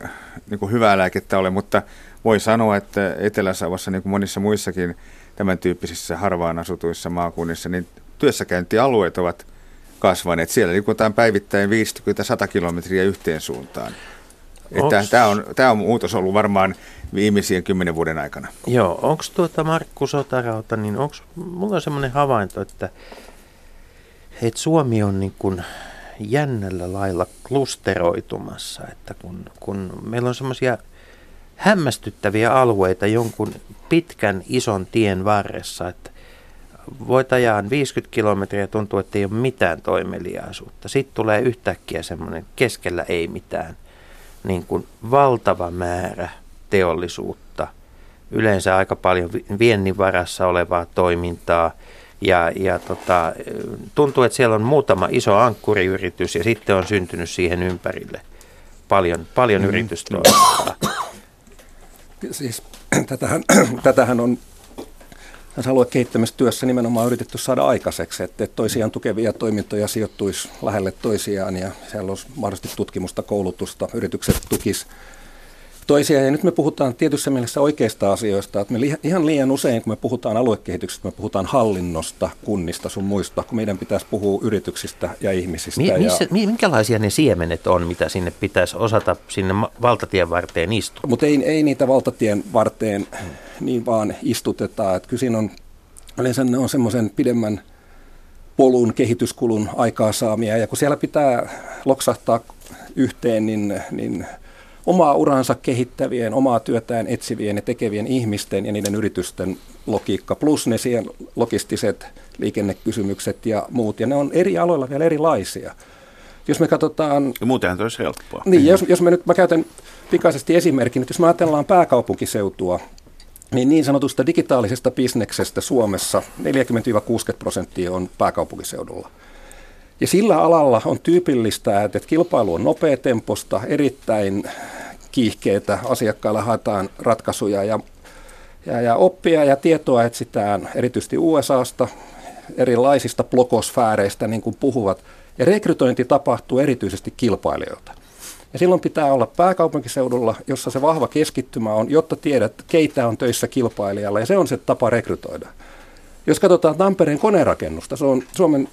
niin kuin hyvää lääkettä ole, mutta voi sanoa, että Etelä-Savossa, niin kuin monissa muissakin tämän tyyppisissä harvaan asutuissa maakunnissa, niin työssäkäyntialueet ovat kasvaneet. Siellä liikutaan päivittäin viisikymmentä sata kilometriä yhteen suuntaan. Tämä on, tämä on muutos ollut varmaan viimeisien kymmenen vuoden aikana. Joo, onko tuota Markku Sotarauta, niin onko, mulla on semmoinen havainto, että, että Suomi on niin kuin jännällä lailla klusteroitumassa, että kun, kun meillä on semmoisia hämmästyttäviä alueita jonkun pitkän ison tien varressa, että voit ajaa viisikymmentä kilometriä ja tuntuu, että ei ole mitään toimeliaisuutta. Sitten tulee yhtäkkiä semmoinen, keskellä ei mitään, niin kuin valtava määrä teollisuutta, yleensä aika paljon viennin varassa olevaa toimintaa. Ja, ja tota, tuntuu, että siellä on muutama iso ankkuriyritys ja sitten on syntynyt siihen ympärille paljon, paljon mm. yritystoimintaa. Siis, tätähän, tätähän on tässä aluekehittämistyössä nimenomaan yritetty saada aikaiseksi, että et toisiaan tukevia toimintoja sijoittuisi lähelle toisiaan ja siellä olisi mahdollisesti tutkimusta, koulutusta, yritykset tukisivat toisiaan. Ja nyt me puhutaan tietyssä mielessä oikeista asioista, että me li- ihan liian usein, kun me puhutaan aluekehityksestä, me puhutaan hallinnosta, kunnista, sun muista, kun meidän pitäisi puhua yrityksistä ja ihmisistä. Mi- missä, ja... Minkälaisia ne siemenet on, mitä sinne pitäisi osata sinne valtatien varteen istua? Mutta ei, ei niitä valtatien varteen niin vaan istutetaan, että kyllä siinä on, yleensä ne on semmoisen pidemmän polun, kehityskulun aikaansaamia, ja kun siellä pitää loksahtaa yhteen, niin... niin omaa uransa kehittävien, omaa työtään etsivien ja tekevien ihmisten ja niiden yritysten logiikka, plus ne siihen logistiset liikennekysymykset ja muut, ja ne on eri aloilla vielä erilaisia. Jos me katsotaan... Ja muutenhan olisi helppoa. Niin, jos, jos me nyt, mä käytän pikaisesti esimerkin, että jos me ajatellaan pääkaupunkiseutua, niin niin sanotusta digitaalisesta bisneksestä Suomessa neljäkymmentä kuusikymmentä prosenttia on pääkaupunkiseudulla. Ja sillä alalla on tyypillistä, että kilpailu on nopeatemposta, erittäin kiihkeitä, asiakkailla haetaan ratkaisuja ja, ja, ja oppia ja tietoa etsitään erityisesti U S A:sta, erilaisista blogosfääreistä niin kuin puhuvat. Ja rekrytointi tapahtuu erityisesti kilpailijoilta. Ja silloin pitää olla pääkaupunkiseudulla, jossa se vahva keskittymä on, jotta tiedät, keitä on töissä kilpailijalla, ja se on se tapa rekrytoida. Jos katsotaan Tampereen konerakennusta, se on Suomen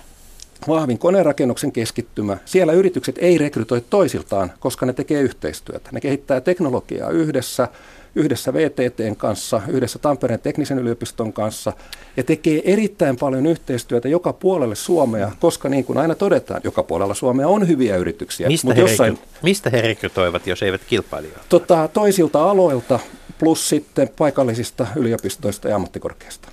vahvin konerakennuksen keskittymä. Siellä yritykset ei rekrytoi toisiltaan, koska ne tekee yhteistyötä. Ne kehittää teknologiaa yhdessä, yhdessä V T T:n kanssa, yhdessä Tampereen teknisen yliopiston kanssa ja tekee erittäin paljon yhteistyötä joka puolelle Suomea, koska niin kuin aina todetaan, joka puolella Suomea on hyviä yrityksiä. Mistä, mutta he, jossain, mistä he rekrytoivat, jos eivät kilpailijoita? Tota, toisilta aloilta plus sitten paikallisista yliopistoista ja ammattikorkeista.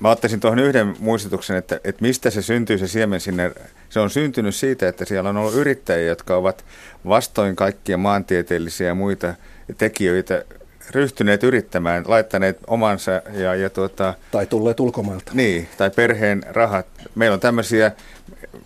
Mä ottaisin tuohon yhden muistutuksen, että, että mistä se syntyy se siemen sinne. Se on syntynyt siitä, että siellä on ollut yrittäjiä, jotka ovat vastoin kaikkia maantieteellisiä ja muita tekijöitä ryhtyneet yrittämään, laittaneet omansa ja, ja tuota... Tai tulleet ulkomailta. Niin, tai perheen rahat. Meillä on tämmöisiä,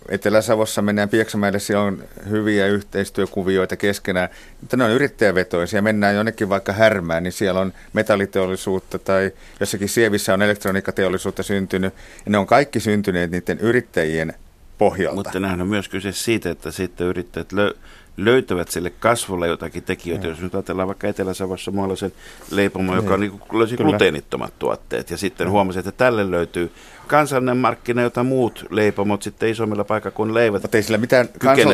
Etelä-Savossa mennään Pieksämäelle, siellä on hyviä yhteistyökuvioita keskenään, mutta ne on yrittäjävetoisia. Mennään jonnekin vaikka Härmään, niin siellä on metalliteollisuutta tai jossakin Sievissä on elektroniikkateollisuutta syntynyt. Ja ne on kaikki syntyneet niiden yrittäjien pohjalta. Mutta nämähän on myös kyse siitä, että sitten yrittäjät lö- löytävät sille kasvulle jotakin tekijöitä. Mm. Jos nyt ajatellaan vaikka Etelä-Savossa muolaisen leipomo, joka niin löysi gluteenittomat tuotteet. Ja sitten huomasi, että tälle löytyy kansallinen markkina, jota muut leipomot sitten isommilla paikkakunnilla eivät. Mutta ei sillä mitään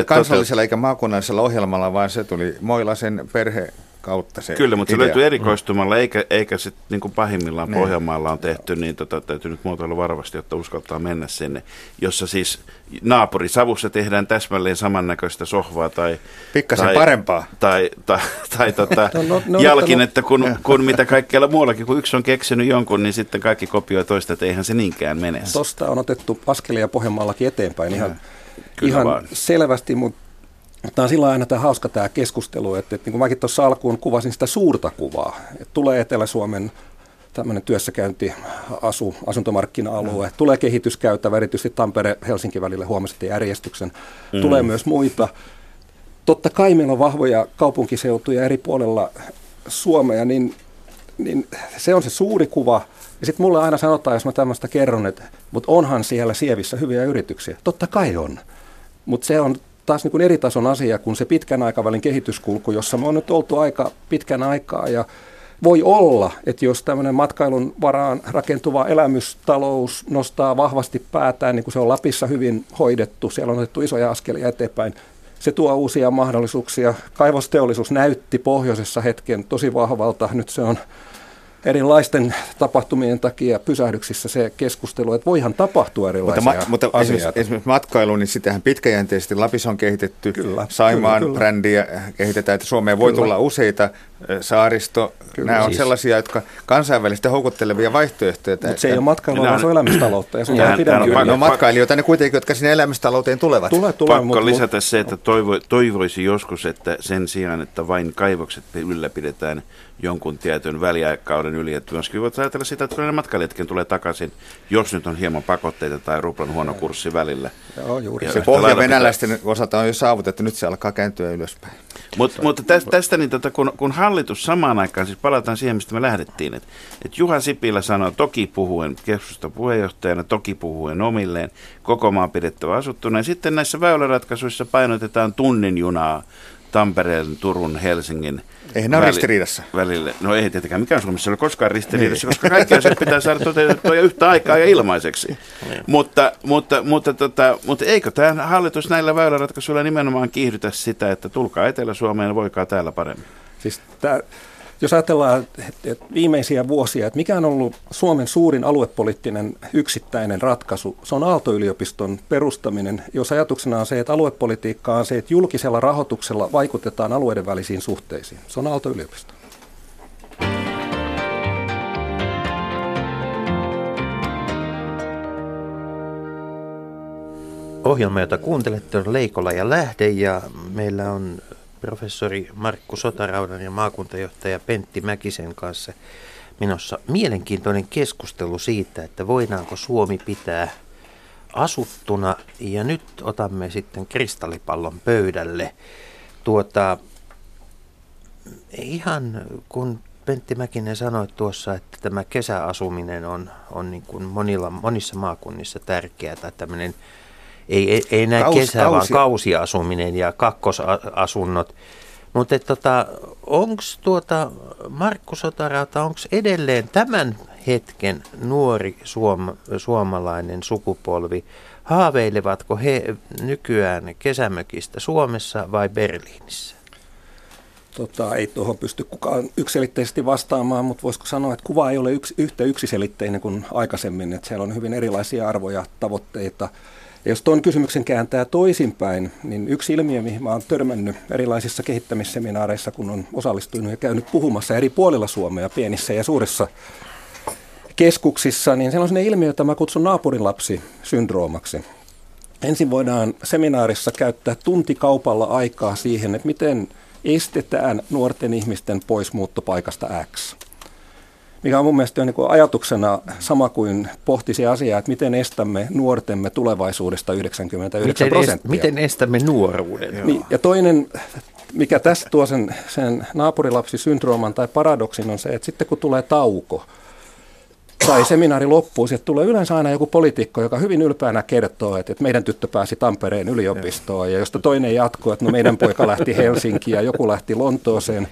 kansallisella toteut- eikä maakunnallisella ohjelmalla, vaan se tuli Moilaisen perhe kautta se Kyllä, mutta idea. Se löytyy erikoistumalla, eikä, eikä sitten niin kuin pahimmillaan ne. Pohjanmaalla on tehty, niin tota, täytyy nyt muotoilla varovasti, jotta uskaltaa mennä sinne, jossa siis naapurisavussa tehdään täsmälleen samannäköistä sohvaa tai... Pikkasen tai, parempaa. Tai, tai, tai, tai tota, no, no, jalkinetta, kun, no. kun mitä kaikkialla muuallakin, kun yksi on keksinyt jonkun, niin sitten kaikki kopioi toista, että eihän se niinkään mene. Tuosta on otettu askelia Pohjanmaallakin eteenpäin ihan, ihan selvästi, mutta... Tämä on silloin aina tämä hauska tämä keskustelu, että, että niin kuin mäkin tuossa alkuun kuvasin sitä suurta kuvaa, että tulee Etelä-Suomen tämmöinen työssäkäynti, asu, asuntomarkkina-alue, mm. tulee kehityskäytävä, erityisesti Tampere-Helsinki välillä huomasitte järjestyksen, mm. tulee myös muita. Totta kai meillä on vahvoja kaupunkiseutuja eri puolella Suomea, niin, niin se on se suuri kuva. Ja sitten mulle aina sanotaan, jos mä tämmöistä kerron, että mutta onhan siellä sievissä hyviä yrityksiä. Totta kai on, mutta se on... taas niin kuin eri tason asia kuin se pitkän aikavälin kehityskulku, jossa me on nyt oltu aika pitkän aikaa ja voi olla, että jos tämmöinen matkailun varaan rakentuva elämystalous nostaa vahvasti päätään, niin kuin se on Lapissa hyvin hoidettu, siellä on otettu isoja askelia eteenpäin, se tuo uusia mahdollisuuksia. Kaivosteollisuus näytti pohjoisessa hetken tosi vahvalta, nyt se on erilaisten tapahtumien takia pysähdyksissä se keskustelu, että voihan tapahtua erilaisia mutta, mutta asioita. Esimerkiksi matkailu, niin sitähän pitkäjänteisesti Lapissa on kehitetty, kyllä, Saimaan kyllä, kyllä. brändiä kehitetään, että Suomeen voi kyllä. tulla useita, saaristo, kyllä, nämä on siis. sellaisia, jotka kansainvälisesti houkuttelevia vaihtoehtoja. Mutta se ei ole matkailua, vaan se on elämistaloutta. Ja se on pidempi. No matkailijoita ne kuitenkin, jotka sinne elämistalouteen tulevat. Tule, tule, Pakko mut, lisätä mut, se, että toivo, toivoisi joskus, että sen sijaan, että vain kaivokset ylläpidetään jonkun tietyn väliaikauden yli. Että myöskin voit ajatella sitä, että ne matkailijatkin tulee takaisin, jos nyt on hieman pakotteita tai ruplan huono kurssi välillä. Joo, juuri. Ja se pohja venäläisten osalta on jo saavutettu, nyt se alkaa kääntyä ylöspäin. Mut, mutta tästä, tästä niin, tota, kun, kun hallitus samaan aikaan, siis palataan siihen, mistä me lähdettiin, että et Juha Sipilä sanoi, toki puhuen keskustan puheenjohtajana, toki puhuen omilleen, koko maan pidettävä asuttuna. Ja sitten näissä väyläratkaisuissa painotetaan tunnin junaa Tampereen, Turun, Helsingin. Eihän nämä väli- ristiriidassa. Välille. No ei tietenkään mikään Suomessa ole koskaan ristiriidassa, niin. Koska kaikki asiat pitää saada toteutettua yhtä aikaa ja ilmaiseksi. Niin. Mutta, mutta, mutta, tota, mutta eikö tämä hallitus näillä väyläratkaisuilla nimenomaan kiihdytä sitä, että tulkaa Etelä-Suomeen ja voikaa täällä paremmin? Siis tää, jos ajatellaan et, et viimeisiä vuosia, että mikä on ollut Suomen suurin aluepoliittinen yksittäinen ratkaisu, se on Aalto-yliopiston perustaminen, jos ajatuksena on se, että aluepolitiikka on se, että julkisella rahoituksella vaikutetaan alueiden välisiin suhteisiin. Se on Aalto-yliopisto. Ohjelma, jota kuuntelette, on Leikola ja Lähde, ja meillä on... professori Markku Sotaraudan ja maakuntajohtaja Pentti Mäkisen kanssa menossa mielenkiintoinen keskustelu siitä, että voidaanko Suomi pitää asuttuna. Ja nyt otamme sitten kristallipallon pöydälle. Tuota, ihan kun Pentti Mäkinen sanoi tuossa, että tämä kesäasuminen on, on niin kuin monilla, monissa maakunnissa tärkeää tai tämmöinen Ei, ei, ei näin Kaus, kesä, kausi. vaan kausiasuminen ja kakkosasunnot. Mutta tota, onko tuota, Markku Sotarauta, onko edelleen tämän hetken nuori suom, suomalainen sukupolvi, haaveilevatko he nykyään kesämökistä Suomessa vai Berliinissä? Tota, ei tuohon pysty kukaan yksiselitteisesti vastaamaan, mutta voisiko sanoa, että kuva ei ole yks, yhtä yksiselitteinen kuin aikaisemmin. Että siellä on hyvin erilaisia arvoja, tavoitteita. Ja jos tuon kysymyksen kääntää toisinpäin, niin yksi ilmiö, mihin mä oon törmännyt erilaisissa kehittämisseminaareissa, kun on osallistunut ja käynyt puhumassa eri puolilla Suomea, pienissä ja suurissa keskuksissa, niin se on sellainen ilmiö, jota mä kutsun naapurinlapsi-syndroomaksi. Ensin voidaan seminaarissa käyttää tuntikaupalla aikaa siihen, että miten estetään nuorten ihmisten poismuutto paikasta X. Mikä on mun mielestä niin kuin ajatuksena sama kuin pohtisi asiaa, että miten estämme nuortemme tulevaisuudesta yhdeksänkymmentäyhdeksän prosenttia. Miten estämme nuoruuden? Niin, ja toinen, mikä tässä tuo sen, sen naapurilapsisyndrooman tai paradoksin on se, että sitten kun tulee tauko, tai seminaari loppuu, sieltä tulee yleensä aina joku poliitikko, joka hyvin ylpeänä kertoo, että, että meidän tyttö pääsi Tampereen yliopistoon, ja josta toinen jatkuu, että no meidän poika lähti Helsinkiin ja joku lähti Lontooseen.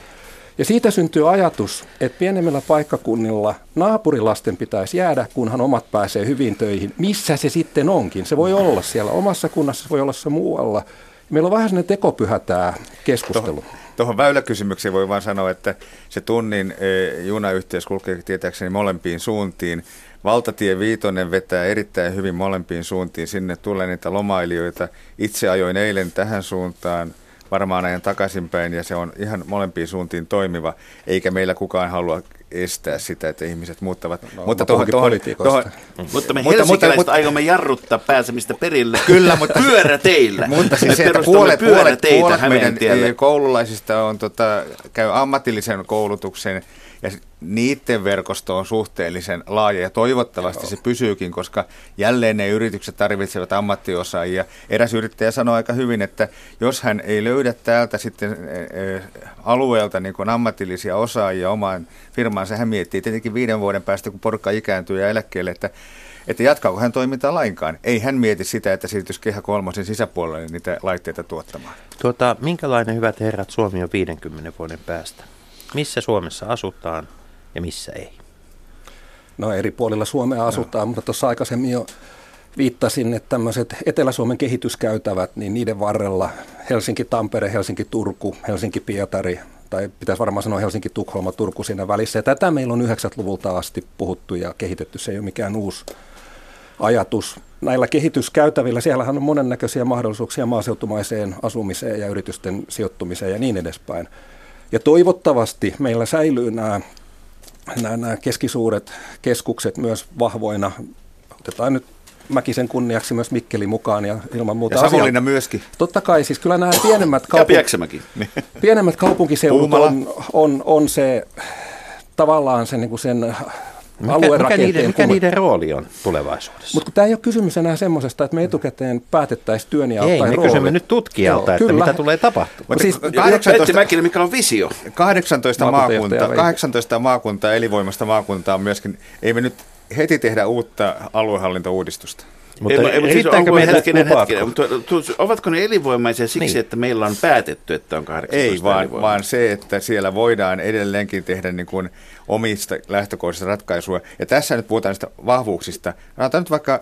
Ja siitä syntyy ajatus, että pienemmillä paikkakunnilla naapurilasten pitäisi jäädä, kunhan omat pääsee hyvin töihin. Missä se sitten onkin? Se voi olla siellä omassa kunnassa, se voi olla se muualla. Meillä on vähän sellainen tekopyhä tämä keskustelu. Tuohon väyläkysymykseen voi vain sanoa, että se tunnin e, junayhteys kulkee tietääkseni molempiin suuntiin. Valtatie Viitonen vetää erittäin hyvin molempiin suuntiin. Sinne tulee niitä lomailijoita. Itse ajoin eilen tähän suuntaan. Varmaan ajan takaisinpäin, ja se on ihan molempiin suuntiin toimiva, eikä meillä kukaan halua estää sitä, että ihmiset muuttavat. No, mutta, tohon, tohon, tohon, mm. mutta me helsinkiläiset aiomme jarruttaa pääsemistä perille. Kyllä, mutta pyöräteillä. Mutta siis se, että puolet, puolet, puolet meidän koululaisista on, tota, käy ammatillisen koulutuksen, ja niiden verkosto on suhteellisen laaja, ja toivottavasti se pysyykin, koska jälleen ne yritykset tarvitsevat ammattiosaajia. Eräs yrittäjä sanoi aika hyvin, että jos hän ei löydä täältä sitten alueelta niin kuin ammatillisia osaajia omaan firmaansa, hän miettii tietenkin viiden vuoden päästä, kun porukka ikääntyy ja eläkkeelle, että Että jatkaako hän toimintaa lainkaan? Ei hän mieti sitä, että siirtyisi Kehä kolmosen sisäpuolelle niitä laitteita tuottamaan. Tuota, minkälainen, hyvät herrat, Suomi on viidenkymmenen vuoden päästä? Missä Suomessa asutaan ja missä ei? No eri puolilla Suomea asutaan, no. Mutta tuossa aikaisemmin jo viittasin, että tämmöiset Etelä-Suomen kehityskäytävät, niin niiden varrella Helsinki-Tampere, Helsinki-Turku, Helsinki-Pietari, tai pitäisi varmaan sanoa Helsinki-Tukholma-Turku siinä välissä. Ja tätä meillä on yhdeksänkymmentäluvulta asti puhuttu ja kehitetty, se ei ole mikään uusi ajatus. Näillä kehityskäytävillä, siellähän on monennäköisiä mahdollisuuksia maaseutumaiseen asumiseen ja yritysten sijoittumiseen ja niin edespäin. Ja toivottavasti meillä säilyy nämä, nämä, nämä keskisuuret keskukset myös vahvoina. Otetaan nyt Mäkisen kunniaksi myös Mikkeli mukaan ja ilman muuta ja Savonlinna myöskin. Totta kai, siis kyllä nämä pienemmät, kaupunki- pienemmät kaupunkiseudut on, on, on se tavallaan se, niin kuin sen... Mikä, mikä, niiden, mikä niiden rooli on tulevaisuudessa? Mutta tämä ei ole kysymys enää semmoisesta, että me etukäteen päätettäisiin työnjaot tai rooli. Ei, me kysymme nyt tutkijalta, joo, että mitä tulee tapahtumaan. Siis Pentti Mäkinen, mikä on visio? kahdeksantoista maakuntaa, kahdeksantoista maakuntaa, elinvoimasta maakuntaa myöskin. Ei me nyt heti tehdä uutta aluehallintouudistusta. Mutta ei, ei, siis hetkinen, hetkinen, ovatko ne elinvoimaisia siksi, niin, että meillä on päätetty, että on kahdeksantoista ei, vaan, vaan se, että siellä voidaan edelleenkin tehdä niin kuin omista lähtökohdista ratkaisua. Ja tässä nyt puhutaan niistä vahvuuksista. Annetaan nyt vaikka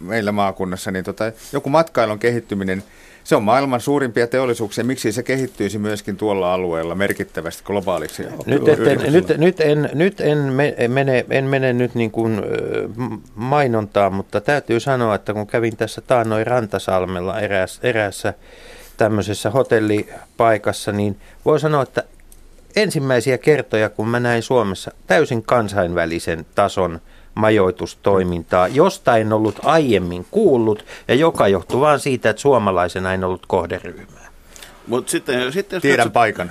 meillä maakunnassa niin tota, joku matkailun kehittyminen. Se on maailman suurimpia teollisuuksia. Miksi se kehittyisi myöskin tuolla alueella merkittävästi globaaliksi? Nyt, eten, nyt, nyt, en, nyt en mene, en mene nyt niin kuin mainontaan, mutta täytyy sanoa, että kun kävin tässä taannoin Rantasalmella eräässä, eräässä tämmöisessä hotellipaikassa, niin voi sanoa, että ensimmäisiä kertoja, kun mä näin Suomessa täysin kansainvälisen tason majoitustoimintaa, josta en ollut aiemmin kuullut ja joka johtuu vain siitä, että suomalaisena en ollut kohderyhmää. Mut sitten, sitten jos tiedän katsotaan, paikan.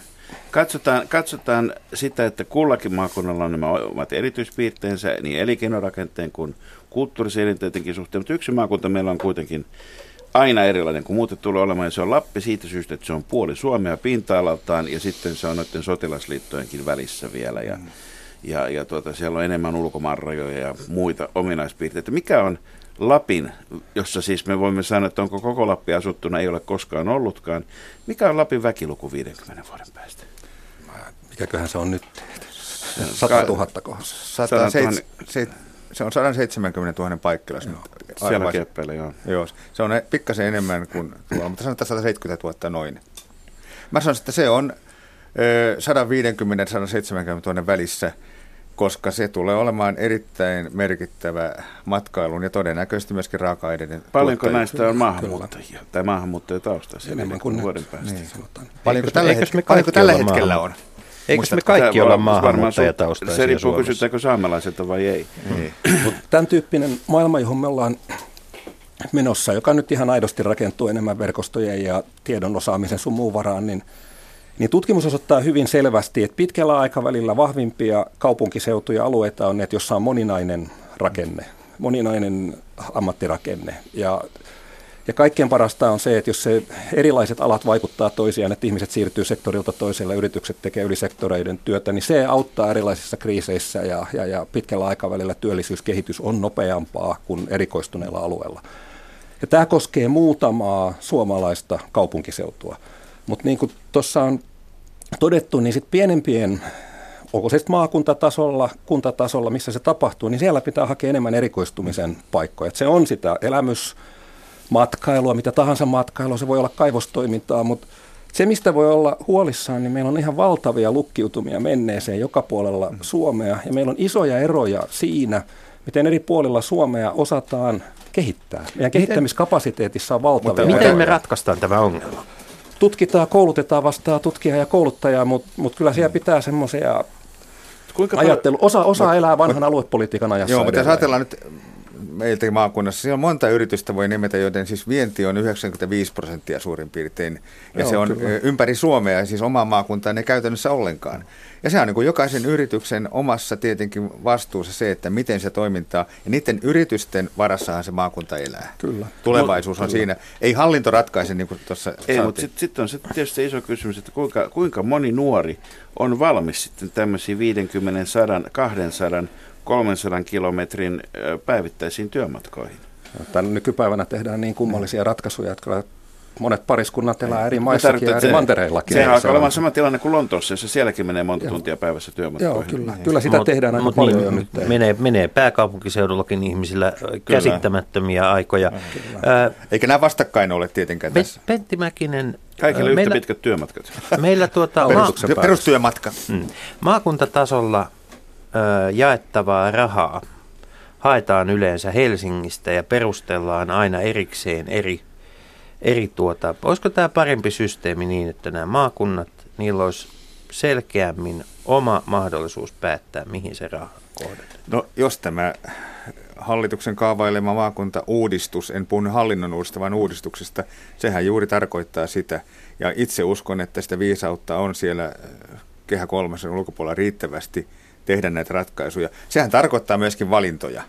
Katsotaan, katsotaan sitä, että kullakin maakunnalla on nämä omat erityispiirteensä niin elinkeinorakenteen kuin kulttuurisen elintenkin suhteen, mutta yksi maakunta meillä on kuitenkin aina erilainen kuin muuten tulee olemaan, ja se on Lappi siitä syystä, että se on puoli Suomea pinta-alaltaan ja sitten se on noiden sotilasliittojenkin välissä vielä ja Ja, ja tuota, siellä on enemmän ulkomaanrajoja ja muita ominaispiirteitä. Mikä on Lapin, jossa siis me voimme sanoa, että onko koko Lappi asuttuna, ei ole koskaan ollutkaan. Mikä on Lapin väkiluku viidenkymmenen vuoden päästä? Mikäköhän se on nyt? sata tuhatta kohdassa. Se on sata seitsemänkymmentätuhatta paikkeilla. Siellä kieppeillä, joo. joo. Se on pikkasen enemmän kuin tuolla, mutta sanotaan sata seitsemänkymmentätuhatta noin. Mä sanon, että se on sata viisikymmentä sata seitsemänkymmentätuhatta välissä, koska se tulee olemaan erittäin merkittävä matkailun ja todennäköisesti myöskin raaka-aineiden. Paljonko tuottajia näistä on maahanmuuttajia tai maahanmuuttajataustaisia enemmän kuin vuoden päästä? Niin. Paljonko tällä, hetke- paljonko tällä hetkellä on? Eikö me kaikki olla maahanmuuttajataustaisia? Se riippuu, kysytäänkö saamelaisilta vai ei. Niin. Tämän tyyppinen maailma, johon me ollaan menossa, joka nyt ihan aidosti rakentuu enemmän verkostojen ja tiedon osaamisen sun muun varaan, niin Niin tutkimus osoittaa hyvin selvästi, että pitkällä aikavälillä vahvimpia kaupunkiseutuja alueita on ne, jossa on moninainen rakenne, moninainen ammattirakenne. Ja Ja kaikkein parasta on se, että jos se erilaiset alat vaikuttaa toisiaan, että ihmiset siirtyy sektorilta toiselle, yritykset tekevät ylisektoreiden työtä, niin se auttaa erilaisissa kriiseissä ja, ja, ja pitkällä aikavälillä työllisyyskehitys on nopeampaa kuin erikoistuneella alueella. Ja tämä koskee muutamaa suomalaista kaupunkiseutua, mutta niin kuin tuossa on todettu, niin sit pienempien, onko se maakuntatasolla, kuntatasolla, missä se tapahtuu, niin siellä pitää hakea enemmän erikoistumisen paikkoja. Et se on sitä elämys. Matkailua, mitä tahansa matkailua, se voi olla kaivostoimintaa, mutta se mistä voi olla huolissaan, niin meillä on ihan valtavia lukkiutumia menneeseen joka puolella Suomea ja meillä on isoja eroja siinä, miten eri puolilla Suomea osataan kehittää. Meidän miten, kehittämiskapasiteetissa on valtavia mutta miten eroja. Miten me ratkaistaan tämä ongelma? Tutkitaan, koulutetaan vastaan tutkijaa ja kouluttajaa, mutta mut kyllä siellä pitää semmoisia ajattelu. Osa, osa mut, elää vanhan mut, aluepolitiikan ajassa. Joo, mutta jos ajatellaan nyt... Meiltä maakunnassa. Siellä on monta yritystä voi nimetä, joten siis vienti on yhdeksänkymmentäviisi prosenttia suurin piirtein. Ja joo, se on kyllä. Ympäri Suomea, siis omaa maakuntaan ei käytännössä ollenkaan. Ja se on niin kuin jokaisen yrityksen omassa tietenkin vastuussa se, että miten se toimintaa. Ja niiden yritysten varassahan se maakunta elää. Kyllä. Tulevaisuus on kyllä. Siinä. Ei hallinto ratkaise, niin kuin tuossa ei, mutta sitten sit on se tietysti se iso kysymys, että kuinka, kuinka moni nuori on valmis sitten tämmöisiin viisikymmentä, sata, kaksisataa, kolmesataa kilometrin päivittäisiin työmatkoihin. Tämän nykypäivänä tehdään niin kummallisia ratkaisuja, että monet pariskunnat elää eri maissakin ja eri mantereillakin. Sehän alkaa olemaan sama tilanne kuin Lontoossa, jossa sielläkin menee monta joo. tuntia päivässä työmatkoihin. Joo, kyllä, kyllä sitä mut, tehdään aika paljon niin, jo nyt. Menee, menee pääkaupunkiseudullakin ihmisillä kyllä. käsittämättömiä aikoja. Ää, Eikä nämä vastakkain ole tietenkään tässä. Pentti Mäkinen. Kaikilla yhtä meillä, pitkät työmatkat. Meillä tuota, ma- perustyömatka. Mm. Maakuntatasolla jaettavaa rahaa haetaan yleensä Helsingistä ja perustellaan aina erikseen eri, eri tuota. Olisiko tämä parempi systeemi niin, että nämä maakunnat, niillä olisi selkeämmin oma mahdollisuus päättää, mihin se raha kohdennetaan? No jos tämä hallituksen kaavailema maakuntauudistus, en puhu hallinnon uudesta, vaan uudistuksesta, sehän juuri tarkoittaa sitä. Ja itse uskon, että sitä viisautta on siellä Kehä kolmasen ulkopuolella riittävästi tehdä näitä ratkaisuja. Sehän tarkoittaa myöskin valintoja.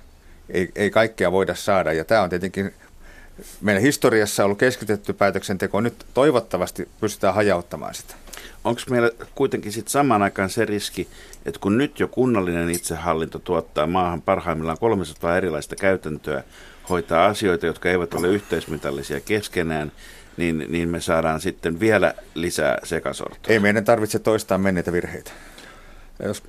Ei, ei kaikkea voida saada. Ja tämä on tietenkin meidän historiassa ollut keskitetty päätöksenteko. Nyt toivottavasti pystytään hajauttamaan sitä. Onko meillä kuitenkin sit samaan aikaan se riski, että kun nyt jo kunnallinen itsehallinto tuottaa maahan parhaimmillaan kolmesataa erilaista käytäntöä, hoitaa asioita, jotka eivät ole yhteismitallisia keskenään, niin, niin me saadaan sitten vielä lisää sekasortoa. Ei meidän tarvitse toistaa menneitä virheitä. Jos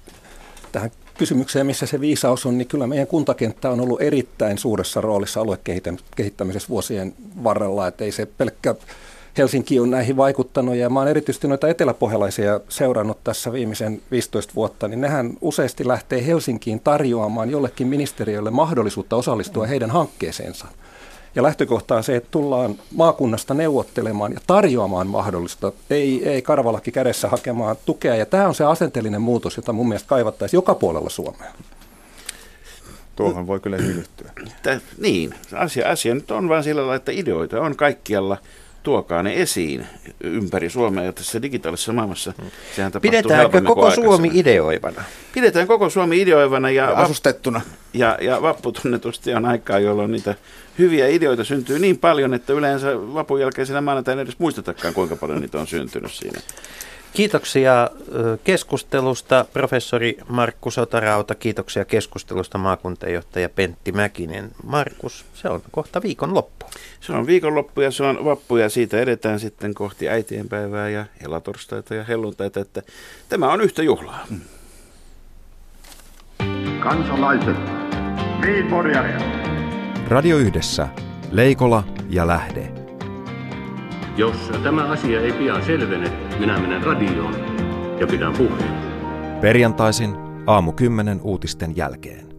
tähän kysymykseen, missä se viisaus on, niin kyllä meidän kuntakenttä on ollut erittäin suuressa roolissa aluekehittämisessä vuosien varrella, että ei se pelkkä Helsinki on näihin vaikuttanut, ja mä oon erityisesti noita eteläpohjalaisia seurannut tässä viimeisen viisitoista vuotta, niin nehän useasti lähtee Helsinkiin tarjoamaan jollekin ministeriölle mahdollisuutta osallistua heidän hankkeeseensa. Ja lähtökohta on se, että tullaan maakunnasta neuvottelemaan ja tarjoamaan mahdollista, ei, ei karvalakki kädessä hakemaan tukea. Ja tämä on se asenteellinen muutos, jota mun mielestä kaivattaisiin joka puolella Suomea. Tuohon voi kyllä hyllyttyä. Niin, asia, asia nyt on vaan sillä lailla, että ideoita on kaikkialla. Tuokaa ne esiin ympäri Suomea ja tässä digitaalisessa maailmassa. Sehän tapahtuu pidetäänkö koko Suomi ideoivana? Pidetään koko Suomi ideoivana ja, ja asustettuna. Ja, ja vapputunnetusti on aikaa, jolloin niitä hyviä ideoita syntyy niin paljon, että yleensä vapun jälkeisenä maanantaina edes muistetakaan, kuinka paljon niitä on syntynyt siinä. Kiitoksia keskustelusta, professori Markku Sotarauta. Kiitoksia keskustelusta, maakuntajohtaja Pentti Mäkinen. Markus, se on kohta viikonloppu. Se on viikonloppu ja se on vappu ja siitä edetään sitten kohti äitienpäivää ja helatorstaita ja helluntaita. Että tämä on yhtä juhlaa. Kansalaiset, viiporjärjät. Radio Yhdessä, Leikola ja Lähde. Jos tämä asia ei pian selvene, minä menen radioon ja pidän puheen. Perjantaisin aamu kymmenen uutisten jälkeen.